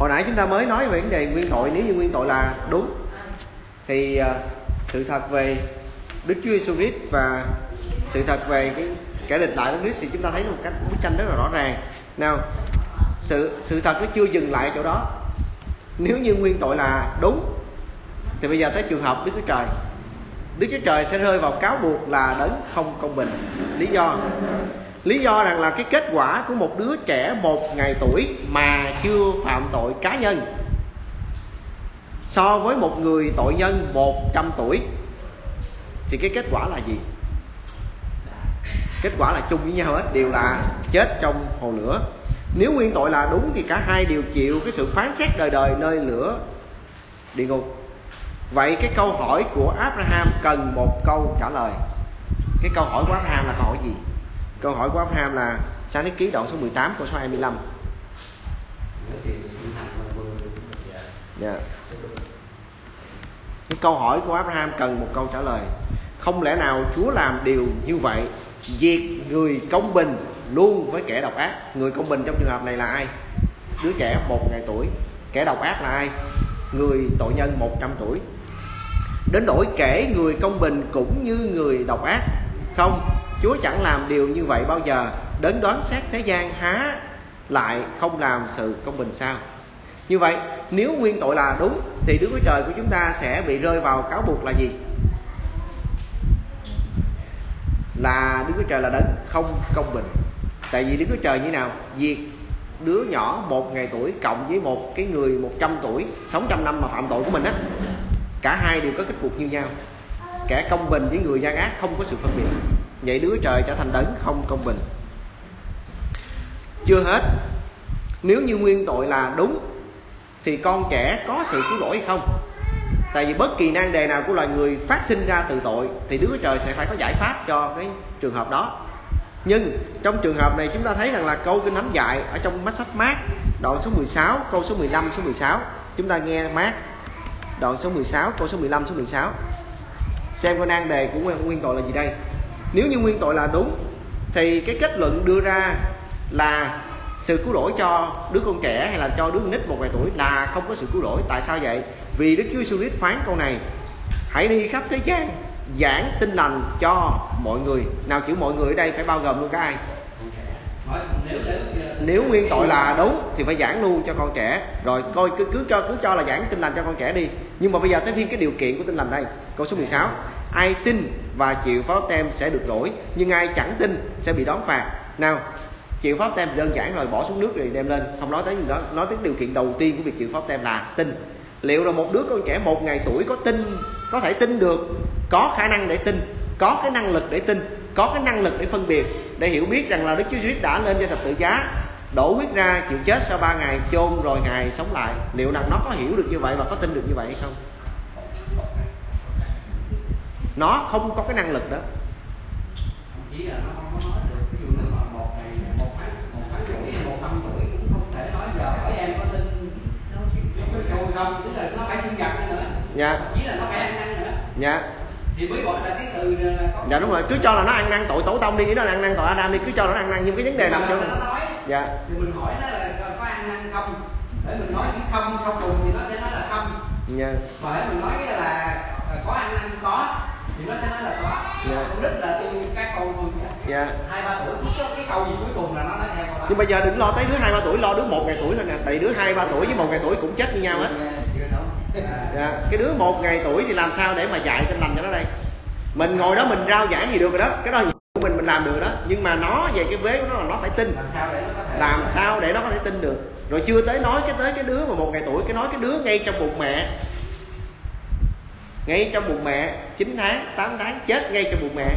Hồi nãy chúng ta mới nói về vấn đề nguyên tội. Nếu như nguyên tội là đúng thì sự thật về Đức Chúa Giêsu Christ và sự thật về cái kẻ địch lại Đức Christ thì chúng ta thấy một cách bức tranh rất là rõ ràng. Nào, sự thật nó chưa dừng lại chỗ đó. Nếu như nguyên tội là đúng thì bây giờ tới trường hợp Đức Chúa Trời. Đức Chúa Trời sẽ rơi vào cáo buộc là đấng không công bình. Lý do rằng là cái kết quả của một đứa trẻ 1 ngày tuổi mà chưa phạm tội cá nhân so với một người tội nhân 100 tuổi thì cái kết quả là gì? Kết quả là chung với nhau hết, đều là chết trong hồ lửa. Nếu nguyên tội là đúng thì cả hai đều chịu cái sự phán xét đời đời nơi lửa địa ngục. Vậy cái câu hỏi của Abraham cần một câu trả lời. Cái câu hỏi của Abraham là câu hỏi gì? Câu hỏi của Abraham là Sáng Thế Ký đoạn số 18 câu số 25. Cái câu hỏi của Abraham cần một câu trả lời. Không lẽ nào Chúa làm điều như vậy, diệt người công bình luôn với kẻ độc ác? Người công bình trong trường hợp này là ai? Đứa trẻ 1 ngày tuổi. Kẻ độc ác là ai? Người tội nhân 100 tuổi. Đến nỗi kể người công bình cũng như người độc ác không? Chúa chẳng làm điều như vậy bao giờ. Đến đoán xét thế gian há lại không làm sự công bình sao? Như vậy nếu nguyên tội là đúng thì Đức Chúa Trời của chúng ta sẽ bị rơi vào cáo buộc là gì? Là Đức Chúa Trời là đấng không công bình. Tại vì Đức Chúa Trời như nào? Diệt đứa nhỏ 1 ngày tuổi cộng với một cái người 100 tuổi, 600 năm mà phạm tội của mình á, cả hai đều có kết cục như nhau. Kẻ công bình với người gian ác không có sự phân biệt. Vậy Đức Chúa Trời trở thành đấng không công bình. Chưa hết, nếu như nguyên tội là đúng thì con trẻ có sự cứu rỗi hay không? Tại vì bất kỳ nan đề nào của loài người phát sinh ra từ tội thì Đức Chúa Trời sẽ phải có giải pháp cho cái trường hợp đó. Nhưng trong trường hợp này chúng ta thấy rằng là câu Kinh Thánh dạy ở trong sách Mát đoạn số 16 câu số 15 số 16. Chúng ta nghe Mát đoạn số 16 câu số 15 số 16. Xem coi nan đề của nguyên tội là gì đây. Nếu như nguyên tội là đúng thì cái kết luận đưa ra là sự cứu rỗi cho đứa con trẻ hay là cho đứa nít 1 ngày tuổi là không có sự cứu rỗi. Tại sao vậy? Vì Đức Chúa Giêsu Christ phán câu này: hãy đi khắp thế gian giảng tin lành cho mọi người. Nào, chữ mọi người ở đây phải bao gồm luôn cả ai? Nếu nguyên tội là đúng thì phải giảng luôn cho con trẻ. Rồi coi cứ cho là giảng tin lành cho con trẻ đi. Nhưng mà bây giờ tới phiên cái điều kiện của tin lành đây. Câu số 16: ai tin và chịu phép tem sẽ được rỗi, nhưng ai chẳng tin sẽ bị đón phạt. Nào, chịu phép tem đơn giản rồi, bỏ xuống nước rồi đem lên, không nói tới gì đó. Nói tới điều kiện đầu tiên của việc chịu phép tem là tin. Liệu là một đứa con trẻ 1 ngày tuổi có tin, có thể tin được, có khả năng để tin, có cái năng lực để tin, có cái năng lực để phân biệt, để hiểu biết rằng là Đức Chúa Christ đã lên trên thập tự giá, đổ huyết ra, chịu chết, sau 3 ngày chôn rồi Ngài sống lại. Liệu rằng nó có hiểu được như vậy và có tin được như vậy hay không? Nó không có cái năng lực đó. Dạ đúng rồi, cứ cho là nó ăn năn tội tổ tông đi, nó là ăn năn tội Adam đi, cứ cho nó ăn năn. Nhưng cái vấn đề nằm chỗ nó nói, dạ, thì mình hỏi nó là có ăn năn không, để mình nói chứ không sau cùng thì nó sẽ nói là không. Dạ, và để mình nói là có ăn năn có thì nó sẽ nói là có. Dạ, mục đích là tiêu các con thôi. Dạ, 2-3 tuổi chứ cái câu gì cuối cùng là nó nói theo. Nhưng bây giờ đừng lo tới đứa 2-3 tuổi, lo đứa 1 ngày tuổi thôi nè. Tại đứa 2-3 tuổi với 1 ngày tuổi cũng chết như nhau hết. Dạ, cái đứa 1 ngày tuổi thì làm sao để mà dạy tin lành cho nó đây? Mình ngồi đó mình rao giảng gì được rồi đó, cái đó của mình làm được rồi đó. Nhưng mà nó về cái vế của nó là nó phải tin. Làm sao để nó có thể tin được? Rồi chưa tới nói tới cái đứa mà 1 ngày tuổi, cái nói cái đứa ngay trong bụng mẹ, 9 tháng, 8 tháng chết ngay trong bụng mẹ.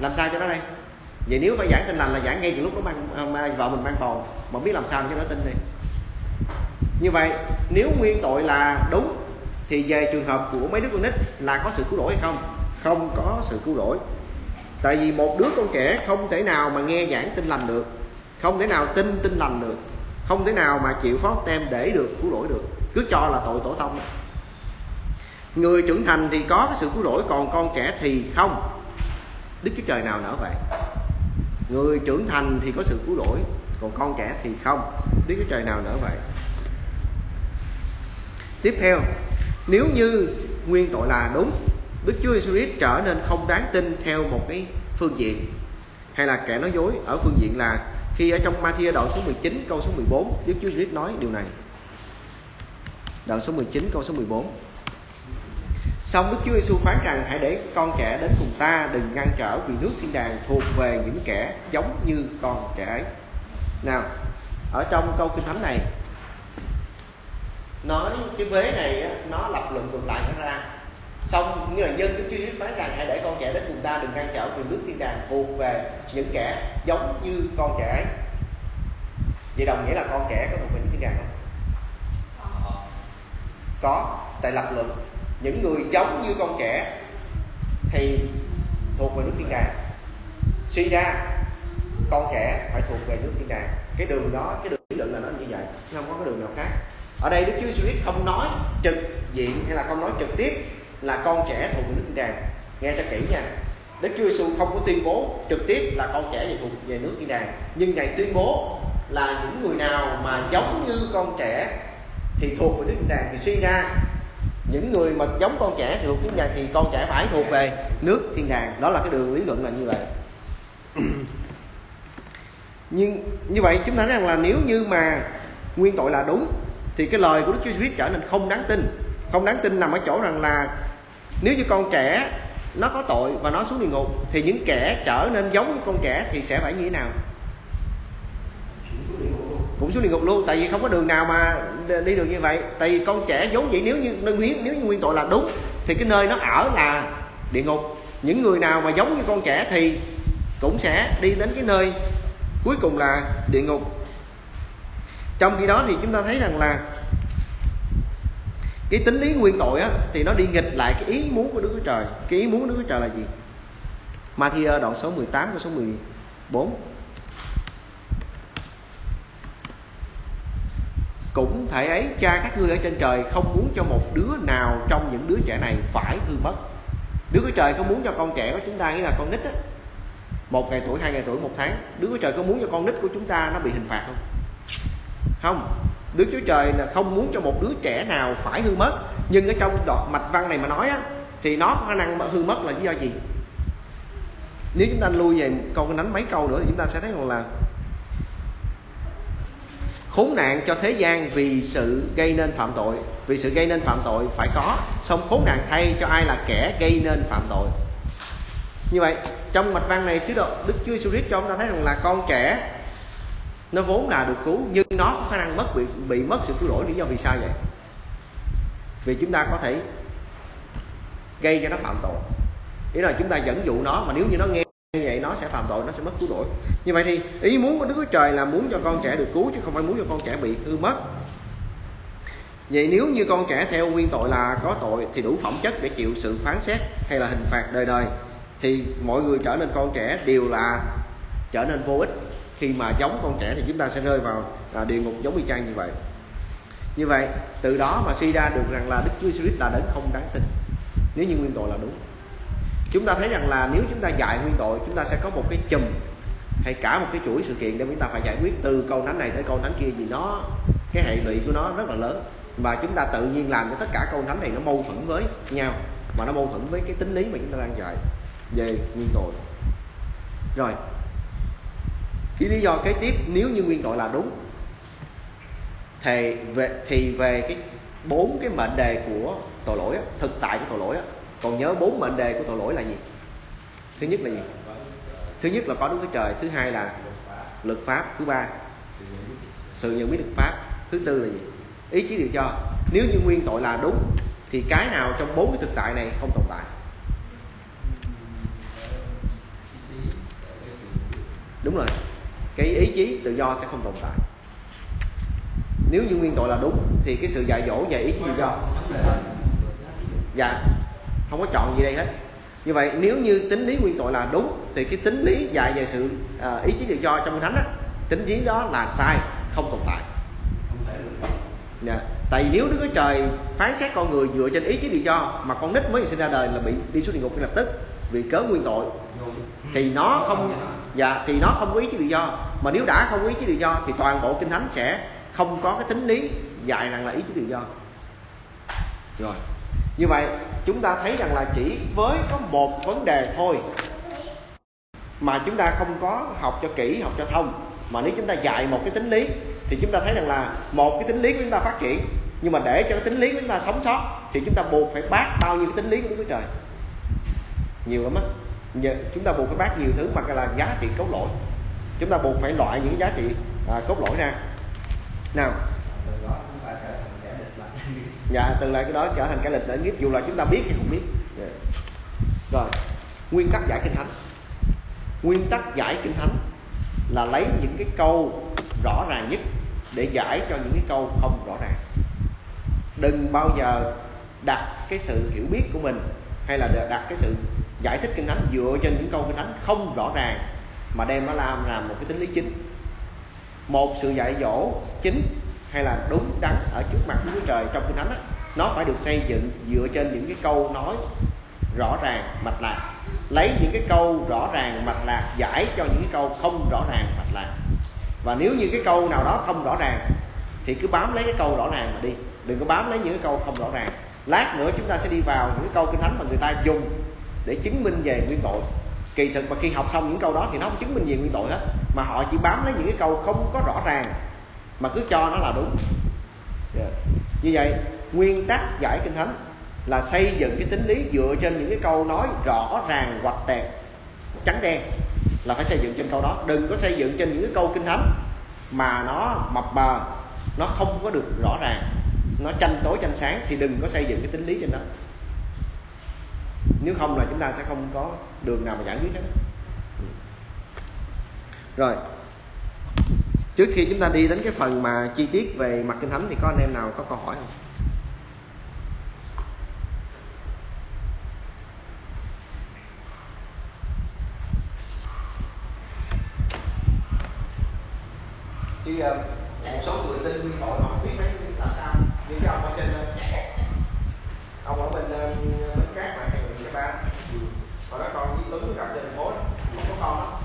Làm sao cho nó đây? Vậy nếu phải giảng tin lành là giảng ngay từ lúc nó vợ mình mang bầu, mà biết làm sao cho nó tin đi. Như vậy nếu nguyên tội là đúng thì về trường hợp của mấy đứa con nít là có sự cứu rỗi hay không? Không có sự cứu rỗi. Tại vì một đứa con trẻ không thể nào mà nghe giảng tin lành được, không thể nào tin tin lành được, không thể nào mà chịu phép tem để được cứu rỗi được. Cứ cho là tội tổ tông. Người trưởng thành thì có sự cứu rỗi, còn con trẻ thì không. Đức Chúa Trời nào nỡ vậy? Người trưởng thành thì có sự cứu rỗi, còn con trẻ thì không. Đức Chúa Trời nào nỡ vậy? Tiếp theo, nếu như nguyên tội là đúng, Đức Chúa Jesus Christ trở nên không đáng tin theo một cái phương diện, hay là kẻ nói dối ở phương diện là khi ở trong Ma-thi-ơ đoạn số 19 câu số 14, Đức Chúa Jesus Christ nói điều này. Đoạn số 19 câu số 14. Xong Đức Chúa Jesus phán rằng: hãy để con trẻ đến cùng ta, đừng ngăn trở, vì nước thiên đàng thuộc về những kẻ giống như con trẻ ấy. Nào, ở trong câu kinh thánh này, nói cái vế này nó lập luận ngược lại nó ra. Xong như là dân Đức Chúa Jesus phán rằng: hãy để con trẻ đến cùng ta, đừng ngăn trở, vì nước thiên đàng thuộc về những kẻ giống như con trẻ ấy. Vậy đồng nghĩa là con trẻ có thuộc về nước thiên đàng không? Có, tại lập luận những người giống như con trẻ thì thuộc về nước thiên đàng. Suy ra con trẻ phải thuộc về nước thiên đàng. Cái đường đó, cái đường lý luận là nó như vậy, không có cái đường nào khác. Ở đây Đức Chúa Jesus Christ không nói trực diện hay là không nói trực tiếp là con trẻ thuộc về nước thiên đàng. Nghe cho kỹ nha, Đức Chúa Jesus không có tuyên bố trực tiếp là con trẻ này thuộc về nước thiên đàng, nhưng Ngài tuyên bố là những người nào mà giống như con trẻ thì thuộc về nước thiên đàng. Thì suy ra những người mà giống con trẻ thuộc thiên đàng thì con trẻ phải thuộc về nước thiên đàng. Đó là cái đường lý luận là như vậy. Nhưng như vậy chúng ta nói rằng là nếu như mà nguyên tội là đúng thì cái lời của Đức Chúa Jesus trở nên không đáng tin. Không đáng tin nằm ở chỗ rằng là nếu như con trẻ nó có tội và nó xuống địa ngục thì những kẻ trở nên giống như con trẻ thì sẽ phải như thế nào? Cũng xuống địa ngục luôn. Tại vì không có đường nào mà đi đường như vậy. Tại vì con trẻ vốn vậy, nếu như nguyên tội là đúng thì cái nơi nó ở là địa ngục. Những người nào mà giống như con trẻ thì cũng sẽ đi đến cái nơi cuối cùng là địa ngục. Trong khi đó thì chúng ta thấy rằng là cái tính lý nguyên tội á, thì nó đi nghịch lại cái ý muốn của Đức Chúa Trời. Cái ý muốn của Đức Chúa Trời là gì? Ma-thi-ơ đoạn số 18 và số 14. Cũng thể ấy, cha các ngươi ở trên trời không muốn cho một đứa nào trong những đứa trẻ này phải hư mất. Đức Chúa Trời không muốn cho con trẻ của chúng ta, nghĩa là con nít á, 1 ngày tuổi, 2 ngày tuổi, 1 tháng. Đức Chúa Trời có muốn cho con nít của chúng ta nó bị hình phạt không? Không. Đức Chúa Trời là không muốn cho một đứa trẻ nào phải hư mất. Nhưng ở trong đoạn mạch văn này mà nói á, thì nó có khả năng hư mất là lý do gì? Nếu chúng ta lui về câu đánh mấy câu nữa thì chúng ta sẽ thấy rằng là khốn nạn cho thế gian vì sự gây nên phạm tội. Vì sự gây nên phạm tội phải có. Xong khốn nạn thay cho ai là kẻ gây nên phạm tội. Như vậy trong mạch văn này sứ đồ Đức Chúa Jesus Christ cho chúng ta thấy rằng là con trẻ nó vốn là được cứu, nhưng nó có khả năng bị mất sự cứu rỗi. Lý do vì sao vậy? Vì chúng ta có thể gây cho nó phạm tội, ý là chúng ta dẫn dụ nó, mà nếu như nó nghe như vậy nó sẽ phạm tội, nó sẽ mất cứu rỗi. Như vậy thì ý muốn của Đức Chúa Trời là muốn cho con trẻ được cứu, chứ không phải muốn cho con trẻ bị hư mất. Vậy nếu như con trẻ theo nguyên tội là có tội thì đủ phẩm chất để chịu sự phán xét hay là hình phạt đời đời, thì mọi người trở nên con trẻ đều là trở nên vô ích. Khi mà giống con trẻ thì chúng ta sẽ rơi vào địa ngục giống y chang như vậy. Như vậy từ đó mà suy ra được rằng là Đức Chúa Jesus Christ là đấng không đáng tin nếu như nguyên tội là đúng. Chúng ta thấy rằng là nếu chúng ta dạy nguyên tội, chúng ta sẽ có một cái chùm hay cả một cái chuỗi sự kiện để chúng ta phải giải quyết từ câu thánh này tới câu thánh kia, vì nó cái hệ lụy của nó rất là lớn. Và chúng ta tự nhiên làm cho tất cả câu thánh này nó mâu thuẫn với nhau, mà nó mâu thuẫn với cái tính lý mà chúng ta đang dạy về nguyên tội. Rồi, cái lý do kế tiếp, nếu như nguyên tội là đúng thì về cái 4 cái mệnh đề của tội lỗi á, thực tại của tội lỗi á. Còn nhớ 4 mệnh đề của tội lỗi là gì? Thứ nhất là gì? Thứ nhất là có Đức Chúa Trời, thứ hai là luật pháp, thứ ba sự nhận biết luật pháp, thứ tư là gì? Ý chí điều cho. Nếu như nguyên tội là đúng thì cái nào trong 4 cái thực tại này không tồn tại? Đúng rồi, cái ý chí tự do sẽ không tồn tại. Nếu như nguyên tội là đúng thì cái sự dạy dỗ về ý chí tự do, dạ, không có chọn gì đây hết. Như vậy nếu như tính lý nguyên tội là đúng thì cái tính lý dạy về sự ý chí tự do trong Kinh Thánh á, tính lý đó là sai, không tồn tại. Dạ. Tại vì nếu Đức Chúa Trời phán xét con người dựa trên ý chí tự do mà con nít mới sinh ra đời là bị đi xuống địa ngục ngay lập tức vì cớ nguyên tội, thì nó không, dạ, thì nó không có ý chí tự do. Mà nếu đã không có ý chí tự do thì toàn bộ Kinh Thánh sẽ không có cái tính lý dạy rằng là ý chí tự do. Rồi, như vậy chúng ta thấy rằng là chỉ với có một vấn đề thôi mà chúng ta không có học cho kỹ, học cho thông, mà nếu chúng ta dạy một cái tính lý thì chúng ta thấy rằng là một cái tính lý của chúng ta phát triển, nhưng mà để cho cái tính lý của chúng ta sống sót thì chúng ta buộc phải bác bao nhiêu cái tính lý của Đức Chúa Trời, nhiều lắm á. Chúng ta buộc phải bác nhiều thứ mà là giá trị cốt lõi, chúng ta buộc phải loại những giá trị cốt lõi ra nào. Dạ, từ lại cái đó trở thành cái lịch để nghiệp, dù là chúng ta biết hay không biết. Rồi, nguyên tắc giải kinh thánh. Nguyên tắc giải kinh thánh là lấy những cái câu rõ ràng nhất để giải cho những cái câu không rõ ràng. Đừng bao giờ đặt cái sự hiểu biết của mình hay là đặt cái sự giải thích kinh thánh dựa trên những câu kinh thánh không rõ ràng mà đem nó làm một cái tính lý chính. Một sự dạy dỗ chính hay là đúng đắn ở trước mặt Đức Chúa Trời trong kinh thánh đó, nó phải được xây dựng dựa trên những cái câu nói rõ ràng mạch lạc. Lấy những cái câu rõ ràng mạch lạc giải cho những cái câu không rõ ràng mạch lạc. Và nếu như cái câu nào đó không rõ ràng thì cứ bám lấy cái câu rõ ràng mà đi, đừng có bám lấy những cái câu không rõ ràng. Lát nữa chúng ta sẽ đi vào những cái câu kinh thánh mà người ta dùng để chứng minh về nguyên tội. Kỳ thực mà khi học xong những câu đó thì nó không chứng minh về nguyên tội hết, mà họ chỉ bám lấy những cái câu không có rõ ràng mà cứ cho nó là đúng. Như vậy, nguyên tắc giải kinh thánh là xây dựng cái tính lý dựa trên những cái câu nói rõ ràng, hoạch tẹt, trắng đen, là phải xây dựng trên câu đó. Đừng có xây dựng trên những cái câu kinh thánh mà nó mập mờ, nó không có được rõ ràng, nó tranh tối tranh sáng thì đừng có xây dựng cái tính lý trên đó. Nếu không là chúng ta sẽ không có đường nào mà giải quyết hết. Rồi, trước khi chúng ta đi đến cái phần mà chi tiết về mặt kinh thánh thì có anh em nào có câu hỏi không? Thì một số người tin nguyên tội mà không biết mấy là sao, như cái ông ở trên, ông ở bên Bến Cát mà hay người Ba, họ nói con với Tuấn gặp trên phố đó, không có con đó,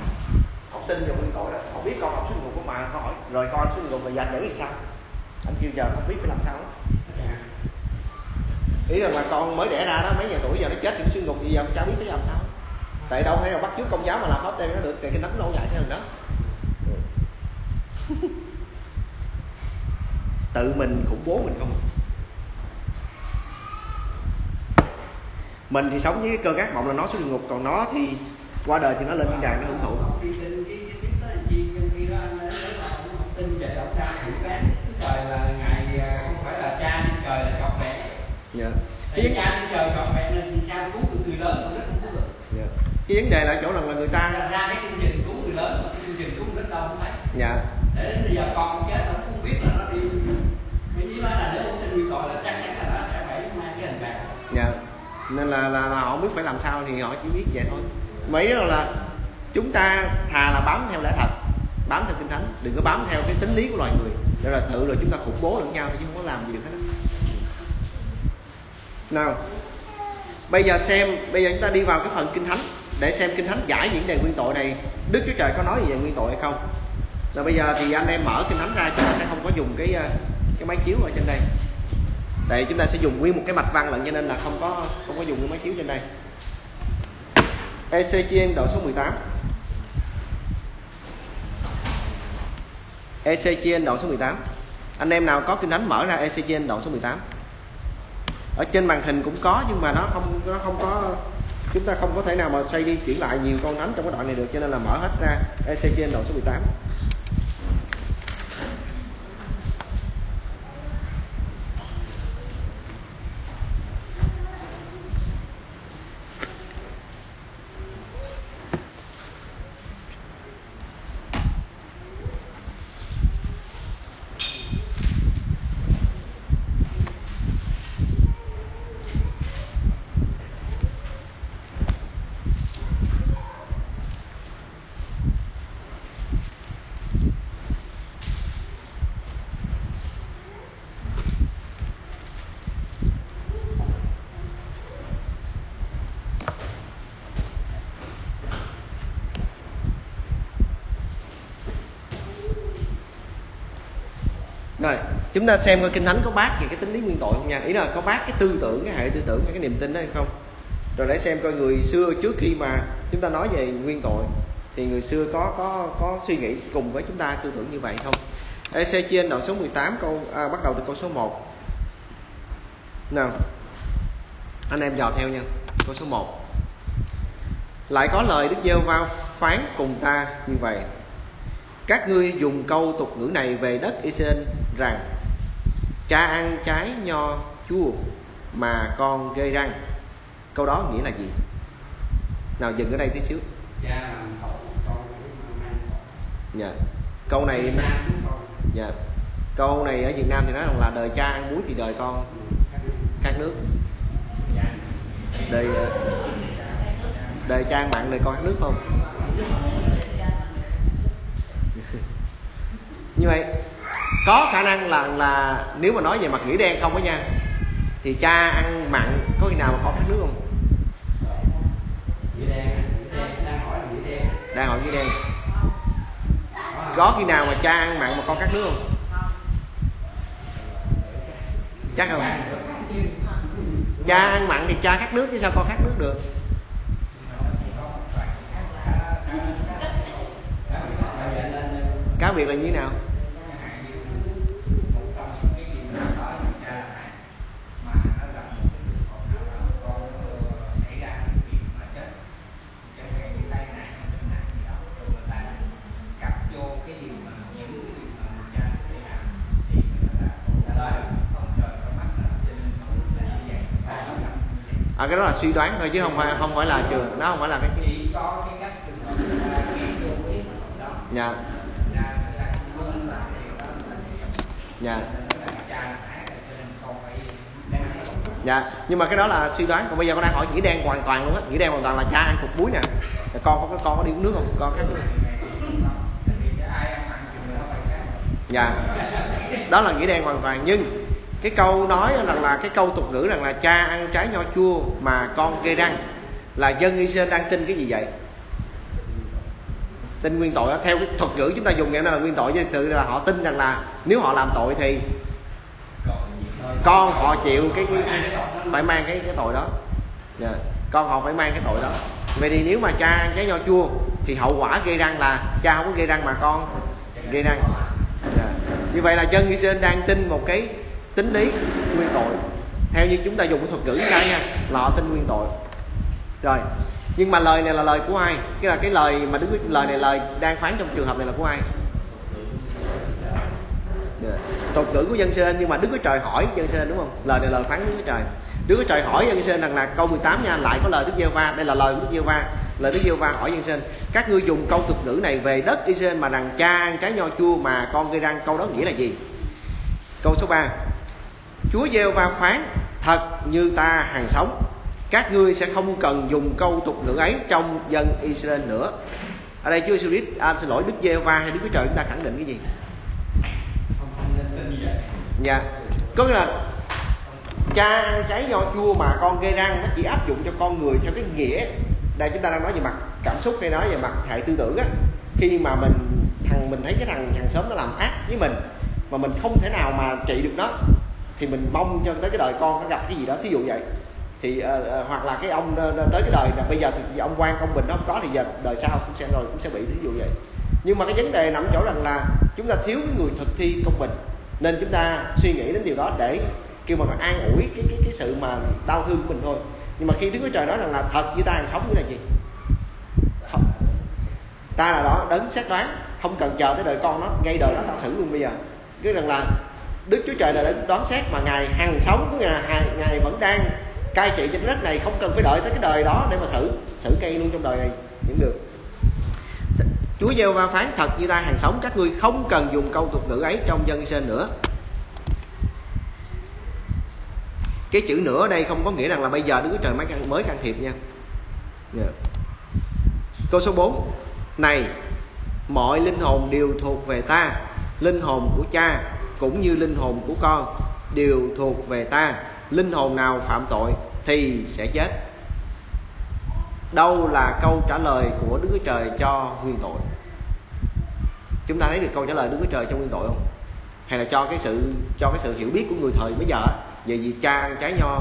không tin vào nguyên tội đó, không biết con học sinh ngục của mà hỏi, rồi con sinh ngục là dành để làm sao? Anh kêu giờ không biết phải làm sao đó. Ý rằng là con mới đẻ ra đó mấy ngày tuổi giờ nó chết thì sinh ngục gì giờ cha biết phải làm sao? Tại đâu thấy là bắt trước công giáo mà làm pháp tên nó được, tại cái nấm lâu dài thế đó. Tự mình khủng bố mình không. Mình thì sống với cái cơn ác mộng là nó xuống địa ngục, còn nó thì qua đời thì nó lên thiên đàng nó hưởng thụ. Cái vấn đề là chỗ là người ta ra cái chương trình cứu người lớn mà cái chương trình cứu người lớn đâu không thấy. Dạ. Để đến bây giờ con chết nó không biết là nó đi. Mình nghĩ là nếu không tin nguyên tội là chắc chắn là nó sẽ phải mang cái hình phạt. Dạ. Nên là họ không biết phải làm sao thì họ chỉ biết vậy thôi. Mấy đó là chúng ta thà là bám theo lẽ thật, bám theo kinh thánh, đừng có bám theo cái tính lý của loài người. Đó là tự rồi chúng ta khủng bố lẫn nhau chứ không có làm gì được hết đó. Nào, bây giờ chúng ta đi vào cái phần kinh thánh để xem kinh thánh giải những đề nguyên tội này. Đức Chúa Trời có nói gì về nguyên tội hay không? Rồi bây giờ thì anh em mở kinh thánh ra, chúng ta sẽ không có dùng cái máy chiếu ở trên đây. Tại chúng ta sẽ dùng nguyên một cái mạch văn lận cho nên là không có dùng cái máy chiếu trên đây. Ê-xê-chiên đoạn số 18. Ê-xê-chiên đoạn số 18. Anh em nào có kinh thánh mở ra Ê-xê-chiên đoạn số 18. Ở trên màn hình cũng có nhưng mà nó không có, chúng ta không có thể nào mà xoay đi chuyển lại nhiều con thánh trong cái đoạn này được, cho nên là mở hết ra Ê-xê-chiên đoạn số 18. Rồi chúng ta xem coi Kinh Thánh có bác về cái tính lý nguyên tội không nha, ý là có bác cái tư tưởng, cái hệ tư tưởng hay cái niềm tin đó hay không. Rồi để xem coi người xưa trước khi mà chúng ta nói về nguyên tội thì người xưa có suy nghĩ cùng với chúng ta tư tưởng như vậy không. EC trên đoạn số 18 bắt đầu từ câu số 1. Nào, anh em dò theo nha. Câu số 1: lại có lời Đức Giê-hô-va phán cùng ta như vậy, các ngươi dùng câu tục ngữ này về đất Israel rằng, cha ăn trái nho chua mà con gây răng. Câu đó nghĩa là gì? Nào dừng ở đây tí xíu. Cha làm tội, con mang tội. Dạ. Câu này dạ. Câu này ở Việt Nam thì nói rằng là đời cha ăn muối thì đời con khát nước. Đời cha ăn mặn đời con khát nước không? Như vậy có khả năng là nếu mà nói về mặt nghĩa đen không đó nha, thì cha ăn mặn có khi nào mà con khát nước không? Đang hỏi nghĩa đen. Có khi nào mà cha ăn mặn mà con khát nước không? Chắc không. Cha ăn mặn thì cha khát nước chứ sao con khát nước được? Cá biệt là như thế nào? À, cái đó là suy đoán thôi chứ không phải là trường, nó không phải là cái gì. Dạ. Dạ. Dạ, nhưng mà cái đó là suy đoán, còn bây giờ con đang hỏi nghĩa đen hoàn toàn luôn á, nghĩa đen hoàn toàn là cha ăn cục muối nè. Rồi con có đi uống nước không? Con khát nước. Dạ. Đó là nghĩa đen hoàn toàn, nhưng cái câu nói rằng là cái câu tục ngữ rằng là cha ăn trái nho chua mà con gây răng là dân Israel đang tin cái gì vậy? Tin nguyên tội đó. Theo cái thuật ngữ chúng ta dùng ngày nay là nguyên tội, với tự là họ tin rằng là nếu họ làm tội thì con họ chịu phải mang cái tội đó. Yeah. Con họ phải mang cái tội đó. Vậy thì nếu mà cha ăn trái nho chua thì hậu quả gây răng là cha không có gây răng mà con gây răng. Yeah. Như vậy là dân Israel đang tin một cái tính lý nguyên tội, theo như chúng ta dùng cái thuật ngữ ra nha, là họ tin nguyên tội rồi. Nhưng mà lời này là lời của ai? Cái là cái lời mà lời này, lời đang phán trong trường hợp này là của ai? Thuật ngữ của dân Israel, nhưng mà Đức Chúa Trời hỏi dân Israel, đúng không? Lời này là lời phán Đức Chúa Trời. Đức Chúa Trời hỏi dân Israel rằng là câu 18 nha, lại có lời Đức Giê-hô-va, đây là lời Đức Giê-hô-va. Lời Đức Giê-hô-va hỏi dân Israel, các ngươi dùng câu thuật ngữ này về đất Israel mà rằng cha ăn trái nho chua mà con gây răng, câu đó nghĩa là gì? Câu số 3: Chúa Giê-hô-va phán, thật như ta hằng sống, các ngươi sẽ không cần dùng câu tục ngữ ấy trong dân Israel nữa. Ở đây Chúa Đức Giê-hô-va hay Đức Chúa Trời chúng ta khẳng định cái gì? Không nên tin như vậy. Dạ. Có nghĩa là cha ăn trái nho chua mà con gây răng, nó chỉ áp dụng cho con người theo cái nghĩa. Đây chúng ta đang nói về mặt cảm xúc hay nói về mặt hệ tư tưởng á. Khi mà mình thấy cái thằng xóm nó làm ác với mình mà mình không thể nào mà trị được nó, thì mình mong cho tới cái đời con sẽ gặp cái gì đó, thí dụ vậy. Thì hoặc là cái ông tới cái đời là bây giờ thì ông quan công bình nó không có, thì giờ đời sau cũng sẽ bị, thí dụ vậy. Nhưng mà cái vấn đề nằm chỗ rằng là chúng ta thiếu cái người thực thi công bình, nên chúng ta suy nghĩ đến điều đó để kêu mà an ủi cái sự mà đau thương của mình thôi. Nhưng mà khi Đức Chúa Trời nói rằng là thật như ta hằng sống, nghĩa là gì? Không. Ta là đó đấng xét đoán, không cần chờ tới đời con nó, ngay đời nó tao xử luôn bây giờ. Cái rằng là Đức Chúa Trời là đấng đoán xét mà Ngài hằng sống, có nghĩa là Ngài vẫn đang cai trị trên đất này, không cần phải đợi tới cái đời đó để mà xử cây luôn trong đời này cũng được. Chúa Giê-hô-va phán, thật như ta hằng sống, các ngươi không cần dùng câu tục ngữ ấy trong dân Israel nữa. Cái chữ nữa ở đây không có nghĩa rằng là bây giờ Đức Chúa Trời mới can thiệp nha. Câu số 4: Này, mọi linh hồn đều thuộc về ta, linh hồn của cha cũng như linh hồn của con đều thuộc về ta, linh hồn nào phạm tội thì sẽ chết. Đâu là câu trả lời của Đức Chúa Trời cho nguyên tội? Chúng ta thấy được câu trả lời Đức Chúa Trời cho nguyên tội không? hay là cho cái sự hiểu biết của người thời bây giờ về việc cha ăn trái nho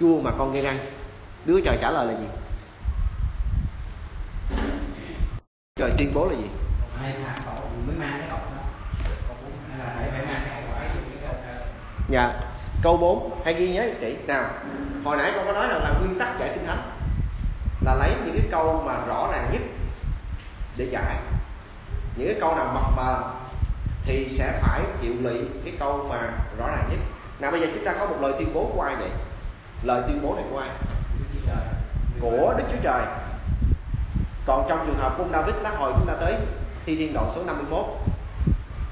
chua mà con nên ăn. Đứa trời trả lời là gì? Trời tuyên bố là gì? Dạ, câu 4 hãy ghi nhớ kỹ. Nào, hồi nãy con có nói rằng là nguyên tắc giải kinh thánh là lấy những cái câu mà rõ ràng nhất để giải. Những cái câu nào mập mờ thì sẽ phải chịu lụy cái câu mà rõ ràng nhất. Nào bây giờ chúng ta có một lời tuyên bố của ai vậy? Lời tuyên bố này của ai? Của Đức Chúa Trời. Còn trong trường hợp của ông David, lát hồi chúng ta tới Thi Thiên đoạn số 51.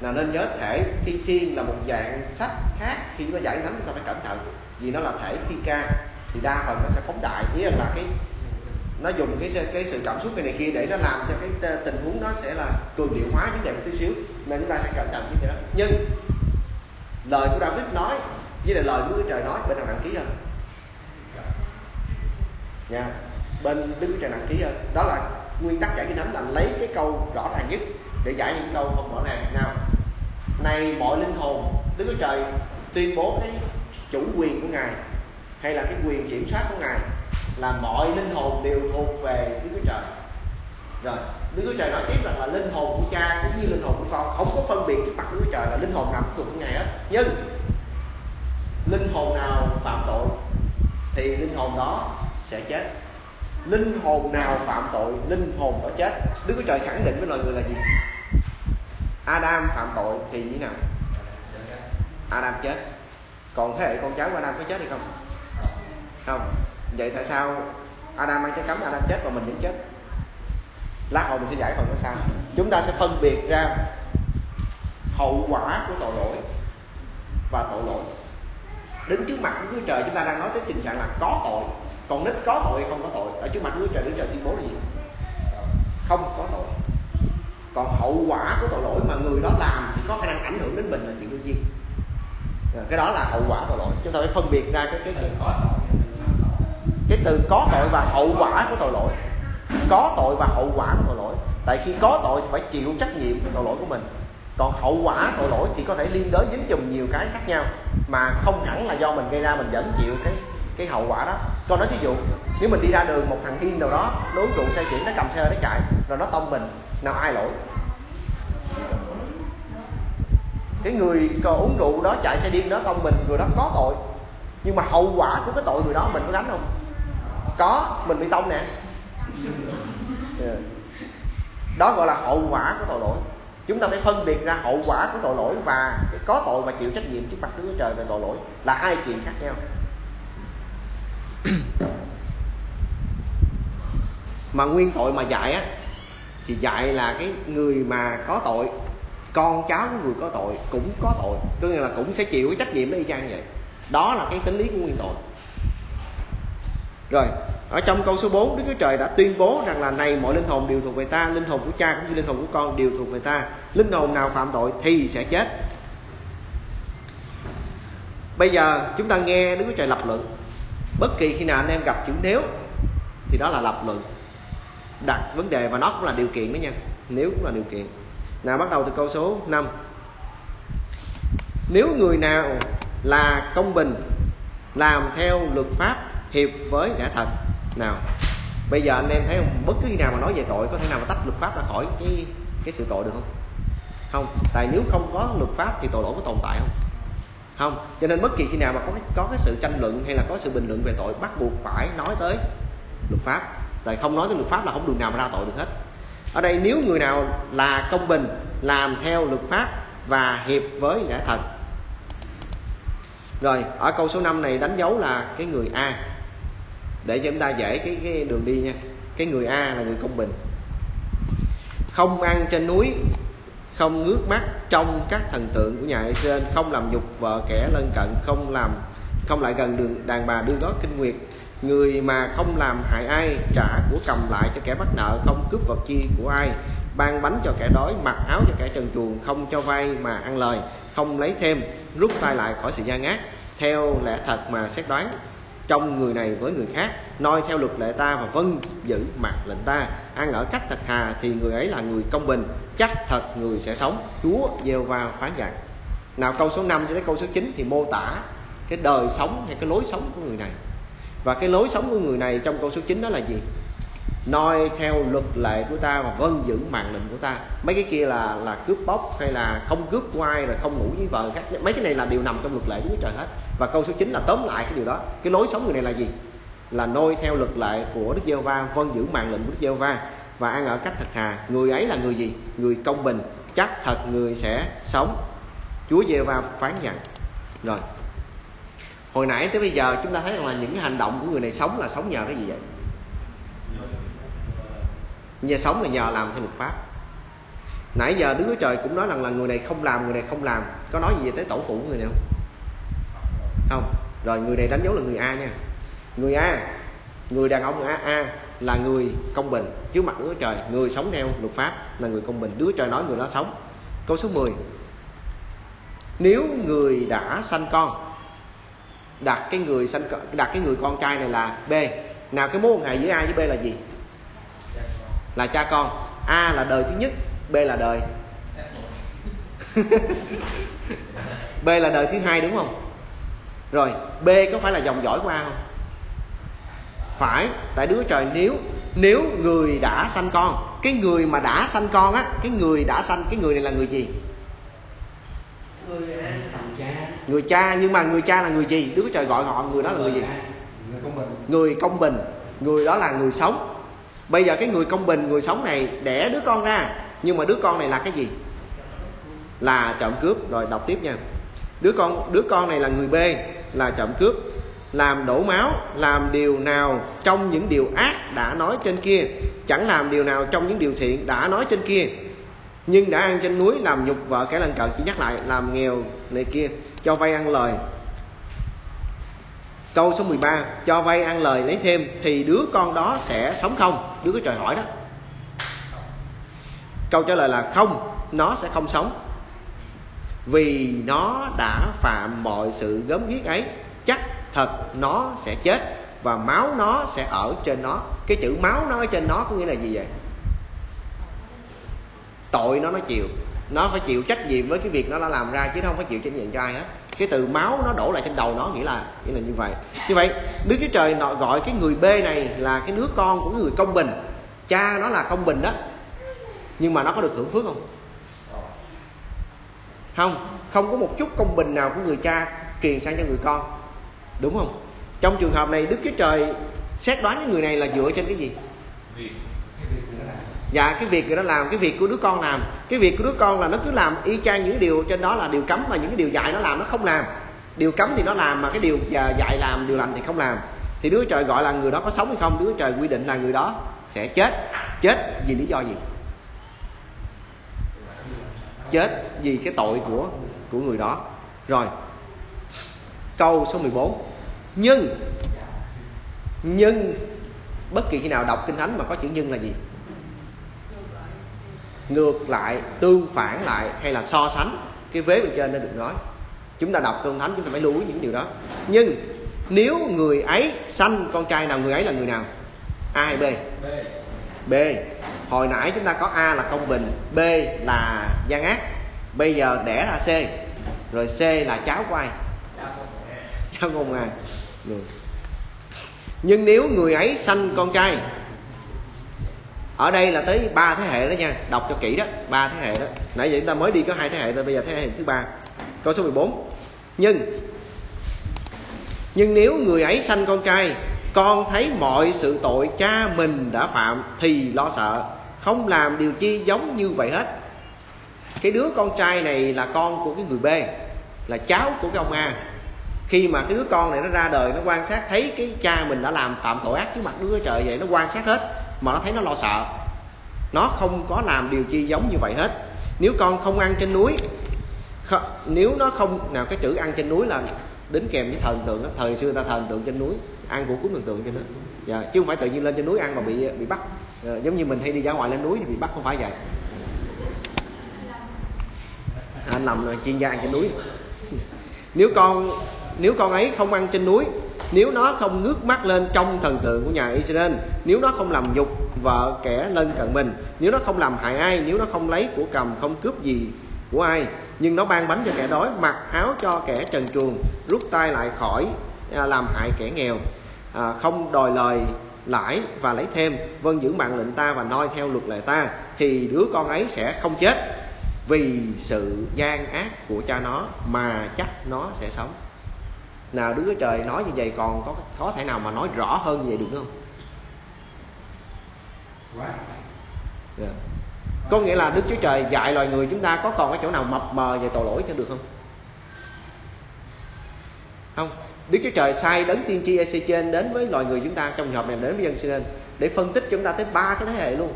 Là nên nhớ thể Thi Thiên là một dạng sách khác, khi nó giải thánh chúng ta phải cẩn thận, vì nó là thể thi ca thì đa phần nó sẽ phóng đại, ý là cái nó dùng cái sự cảm xúc cái này kia để nó làm cho cái tình huống nó sẽ là cường điệu hóa vấn đề một tí xíu, nên chúng ta sẽ cẩn thận với cái đó. Nhưng lời của David nói với lại lời của Đức Trời nói, bên nào nặng ký hơn? Nha, bên Đức Trời nặng ký hơn. Đó là nguyên tắc giải kinh thánh, là lấy cái câu rõ ràng nhất để giải những câu không rõ ràng. Nào, này mọi linh hồn, Đức Chúa Trời tuyên bố cái chủ quyền của Ngài, hay là cái quyền kiểm soát của Ngài, là mọi linh hồn đều thuộc về Đức Chúa Trời. Rồi, Đức Chúa Trời nói tiếp rằng là linh hồn của cha cũng như linh hồn của con, không có phân biệt trước mặt Đức Chúa Trời, là linh hồn nào cũng thuộc của Ngài hết. Nhưng linh hồn nào phạm tội thì linh hồn đó sẽ chết. Linh hồn nào phạm tội, linh hồn đó chết. Đức Chúa Trời khẳng định với loài người là gì? Adam phạm tội thì như thế nào? Adam chết. Còn thế hệ con cháu của Adam có chết hay không? Không. Vậy tại sao Adam ăn trái cấm, Adam chết và mình vẫn chết? Lát hồi mình sẽ giải phần đó sao. Chúng ta sẽ phân biệt ra hậu quả của tội lỗi và tội lỗi. Đứng trước mặt của Chúa Trời, chúng ta đang nói tới tình trạng là có tội. Còn nít có tội hay không có tội? Ở trước mặt Đức Trời tuyên bố là gì? Không có tội. Còn hậu quả của tội lỗi mà người đó làm thì có khả năng ảnh hưởng đến mình là chuyện đương nhiên. Cái đó là hậu quả tội lỗi. Chúng ta phải phân biệt ra cái từ có tội và hậu quả của tội lỗi. Có tội và hậu quả của tội lỗi. Tại khi có tội thì phải chịu trách nhiệm về tội lỗi của mình. Còn hậu quả tội lỗi thì có thể liên đới dính dùm nhiều cái khác nhau mà không hẳn là do mình gây ra, mình vẫn chịu cái hậu quả đó. Con nói ví dụ, nếu mình đi ra đường một thằng điên nào đó nó uống rượu say xỉn, nó cầm xe nó chạy rồi nó tông mình, nào ai lỗi? Cái người uống rượu đó chạy xe điên đó tông mình, người đó có tội. Nhưng mà hậu quả của cái tội người đó mình có gánh không? Có, mình bị tông nè. Đó gọi là hậu quả của tội lỗi. Chúng ta phải phân biệt ra hậu quả của tội lỗi và cái có tội và chịu trách nhiệm trước mặt Đức Chúa Trời về tội lỗi là hai chuyện khác nhau. Mà nguyên tội mà dạy á, thì dạy là cái người mà có tội, con cháu của người có tội cũng có tội, có nghĩa là cũng sẽ chịu cái trách nhiệm y chang vậy. Đó là cái tính lý của nguyên tội. Rồi, ở trong câu số 4, Đức Chúa Trời đã tuyên bố rằng là này mọi linh hồn đều thuộc về ta, linh hồn của cha cũng như linh hồn của con đều thuộc về ta, linh hồn nào phạm tội thì sẽ chết. Bây giờ chúng ta nghe Đức Chúa Trời lập luận. Bất kỳ khi nào anh em gặp chữ nếu thì đó là lập luận, đặt vấn đề, và nó cũng là điều kiện đó nha. Nếu cũng là điều kiện. Nào, bắt đầu từ câu số 5. Nếu người nào là công bình, làm theo luật pháp, hiệp với lẽ thật. Nào, bây giờ anh em thấy không, bất cứ khi nào mà nói về tội có thể nào mà tách luật pháp ra khỏi cái sự tội được không? Không, tại nếu không có luật pháp thì tội lỗi có tồn tại không? Không, cho nên bất kỳ khi nào mà có cái sự tranh luận hay là có sự bình luận về tội, bắt buộc phải nói tới luật pháp. Tại không nói tới luật pháp là không đường nào mà ra tội được hết. Ở đây nếu người nào là công bình, làm theo luật pháp và hiệp với lẽ thật. Rồi, ở câu số 5 này đánh dấu là cái người A, để cho chúng ta dễ cái đường đi nha. Cái người A là người công bình. Không ăn trên núi, không ngước mắt trong các thần tượng của nhà Israel, không làm nhục vợ kẻ lân cận, không lại gần đường đàn bà đưa gót kinh nguyệt. Người mà không làm hại ai, trả của cầm lại cho kẻ bắt nợ, không cướp vật chi của ai, ban bánh cho kẻ đói, mặc áo cho kẻ trần truồng, không cho vay mà ăn lời, không lấy thêm, rút tay lại khỏi sự gian ác, theo lẽ thật mà xét đoán trong người này với người khác, noi theo luật lệ ta và vâng giữ mặt lệnh ta, ăn ở cách thật thà thì người ấy là người công bình, chắc thật người sẽ sống. Chúa Giê-hô-va phán dạy. Nào câu số 5 cho tới câu số 9 thì mô tả cái đời sống hay cái lối sống của người này. Và cái lối sống của người này trong câu số 9 đó là gì? Noi theo luật lệ của ta và vâng giữ mạng lệnh của ta. Mấy cái kia là cướp bóc hay là không cướp của ai, rồi không ngủ với vợ khác. Mấy cái này là điều nằm trong luật lệ của Đức Trời hết. Và câu số 9 là tóm lại cái điều đó. Cái lối sống người này là gì? Là noi theo luật lệ của Đức Giê-hô-va, vâng giữ mạng lệnh của Đức Giê-hô-va và ăn ở cách thật thà. Người ấy là người gì? Người công bình, chắc thật người sẽ sống. Chúa Giê-hô-va phán rằng. Rồi, hồi nãy tới bây giờ chúng ta thấy rằng là những cái hành động của người này sống là sống nhờ cái gì vậy? Nhờ sống là nhờ làm theo luật pháp. Nãy giờ Đức Chúa Trời cũng nói rằng là người này không làm. Có nói gì về tới tổ phụ của người này không? Không. Rồi người này đánh dấu là người A nha. Người A, người đàn ông A là người công bình trước mặt Đức Chúa Trời. Người sống theo luật pháp là người công bình. Đức Chúa Trời nói người đó sống. Câu số 10. Nếu người đã sanh con, đặt cái người con trai này là B. Nào cái mối quan hệ giữa A với B là gì? Là cha con. A là đời thứ nhất, B là đời B là đời thứ hai, đúng không? Rồi B có phải là dòng dõi của A không? Phải. Tại Đức Trời nếu người đã sanh con, cái người mà đã sanh con á, cái người này là người gì? Người cha. Nhưng mà người cha là người gì? Đức Trời gọi họ người đó là người gì? Người công bình. Người đó là người sống. Bây giờ cái người công bình, người sống này đẻ đứa con ra, nhưng mà đứa con này là cái gì? Là trộm cướp. Rồi đọc tiếp nha. Đứa con này là người B, là trộm cướp, làm đổ máu, làm điều nào trong những điều ác đã nói trên kia, chẳng làm điều nào trong những điều thiện đã nói trên kia, nhưng đã ăn trên núi, làm nhục vợ kẻ lân cận, chỉ nhắc lại, làm nghèo này kia, cho vay ăn lời. Câu số 13, cho vay ăn lời lấy thêm thì đứa con đó sẽ sống không? Đứa Chúa Trời hỏi đó. Câu trả lời là không, nó sẽ không sống. Vì nó đã phạm mọi sự gớm ghiếc ấy, chắc thật nó sẽ chết và máu nó sẽ ở trên nó. Cái chữ máu nó ở trên nó có nghĩa là gì vậy? Tội nó chịu. Nó phải chịu trách nhiệm với cái việc nó đã làm ra, chứ nó không phải chịu trách nhiệm cho ai hết. Cái từ máu nó đổ lại trên đầu nó nghĩa là như vậy. Như vậy Đức Chúa Trời gọi cái người B này là cái đứa con của người công bình. Cha nó là công bình đó, nhưng mà nó có được hưởng phước không? Không có một chút công bình nào của người cha truyền sang cho người con, đúng không? Trong trường hợp này Đức Chúa Trời xét đoán cái người này là dựa trên cái gì? Dạ, cái việc người đó làm, cái việc của đứa con làm. Cái việc của đứa con là nó cứ làm y chang những điều trên đó là điều cấm, mà những cái điều dạy nó làm nó không làm. Điều cấm thì nó làm, mà cái điều dạy làm, điều lành thì không làm. Thì Đức Chúa Trời gọi là người đó có sống hay không? Đức Chúa Trời quy định là người đó sẽ chết. Chết vì lý do gì? Chết vì cái tội của người đó. Rồi, câu số 14. Nhưng bất kỳ khi nào đọc Kinh Thánh mà có chữ nhưng là gì? Ngược lại, tương phản lại hay là so sánh. Cái vế bên trên nó được nói. Chúng ta đọc Kinh Thánh chúng ta phải lưu ý những điều đó. Nhưng nếu người ấy sanh con trai nào, người ấy là người nào? A hay B? B. Hồi nãy chúng ta có A là công bình, B là gian ác. Bây giờ đẻ ra C. Rồi C là cháu của ai? Cháu của ông A. Nhưng nếu người ấy sanh con trai, ở đây là tới 3 thế hệ đó nha, đọc cho kỹ đó, 3 thế hệ đó. Nãy giờ chúng ta mới đi có 2 thế hệ thôi, bây giờ thế hệ thứ 3. Câu số 14. Nhưng nếu người ấy sanh con trai, con thấy mọi sự tội cha mình đã phạm thì lo sợ, không làm điều chi giống như vậy hết. Cái đứa con trai này là con của cái người B, là cháu của cái ông A. Khi mà cái đứa con này nó ra đời, nó quan sát thấy cái cha mình đã làm phạm tội ác trước mặt Đức Chúa Trời vậy, nó quan sát hết, mà nó thấy nó lo sợ, nó không có làm điều chi giống như vậy hết. Nếu con không ăn trên núi, nếu nó không, nào cái chữ ăn trên núi là đính kèm với thần tượng đó. Thời xưa ta thần tượng trên núi, ăn của cúng thần tượng trên đó, yeah. Chứ không phải tự nhiên lên trên núi ăn mà bị bắt, giống như mình hay đi ra ngoài lên núi thì bị bắt, không phải vậy. Anh nằm rồi chuyên gia ăn trên núi. Nếu con ấy không ăn trên núi, nếu nó không ngước mắt lên trong thần tượng của nhà Israel, nếu nó không làm nhục vợ kẻ lân cận mình, nếu nó không làm hại ai, nếu nó không lấy của cầm, không cướp gì của ai, nhưng nó ban bánh cho kẻ đói, mặc áo cho kẻ trần truồng, rút tay lại khỏi làm hại kẻ nghèo, không đòi lời lãi và lấy thêm, vâng giữ mạng lệnh ta và noi theo luật lệ ta, thì đứa con ấy sẽ không chết vì sự gian ác của cha nó, mà chắc nó sẽ sống. Nào Đức Chúa Trời nói như vậy còn có thể nào mà nói rõ hơn như vậy được không? Yeah. Có nghĩa là Đức Chúa Trời dạy loài người chúng ta có còn cái chỗ nào mập mờ về tội lỗi cho được không? Không. Đức Chúa Trời sai đấng tiên tri Ê-xê-chiên đến với loài người chúng ta, trong hợp này đến với dân Israel, để phân tích chúng ta tới 3 cái thế hệ luôn,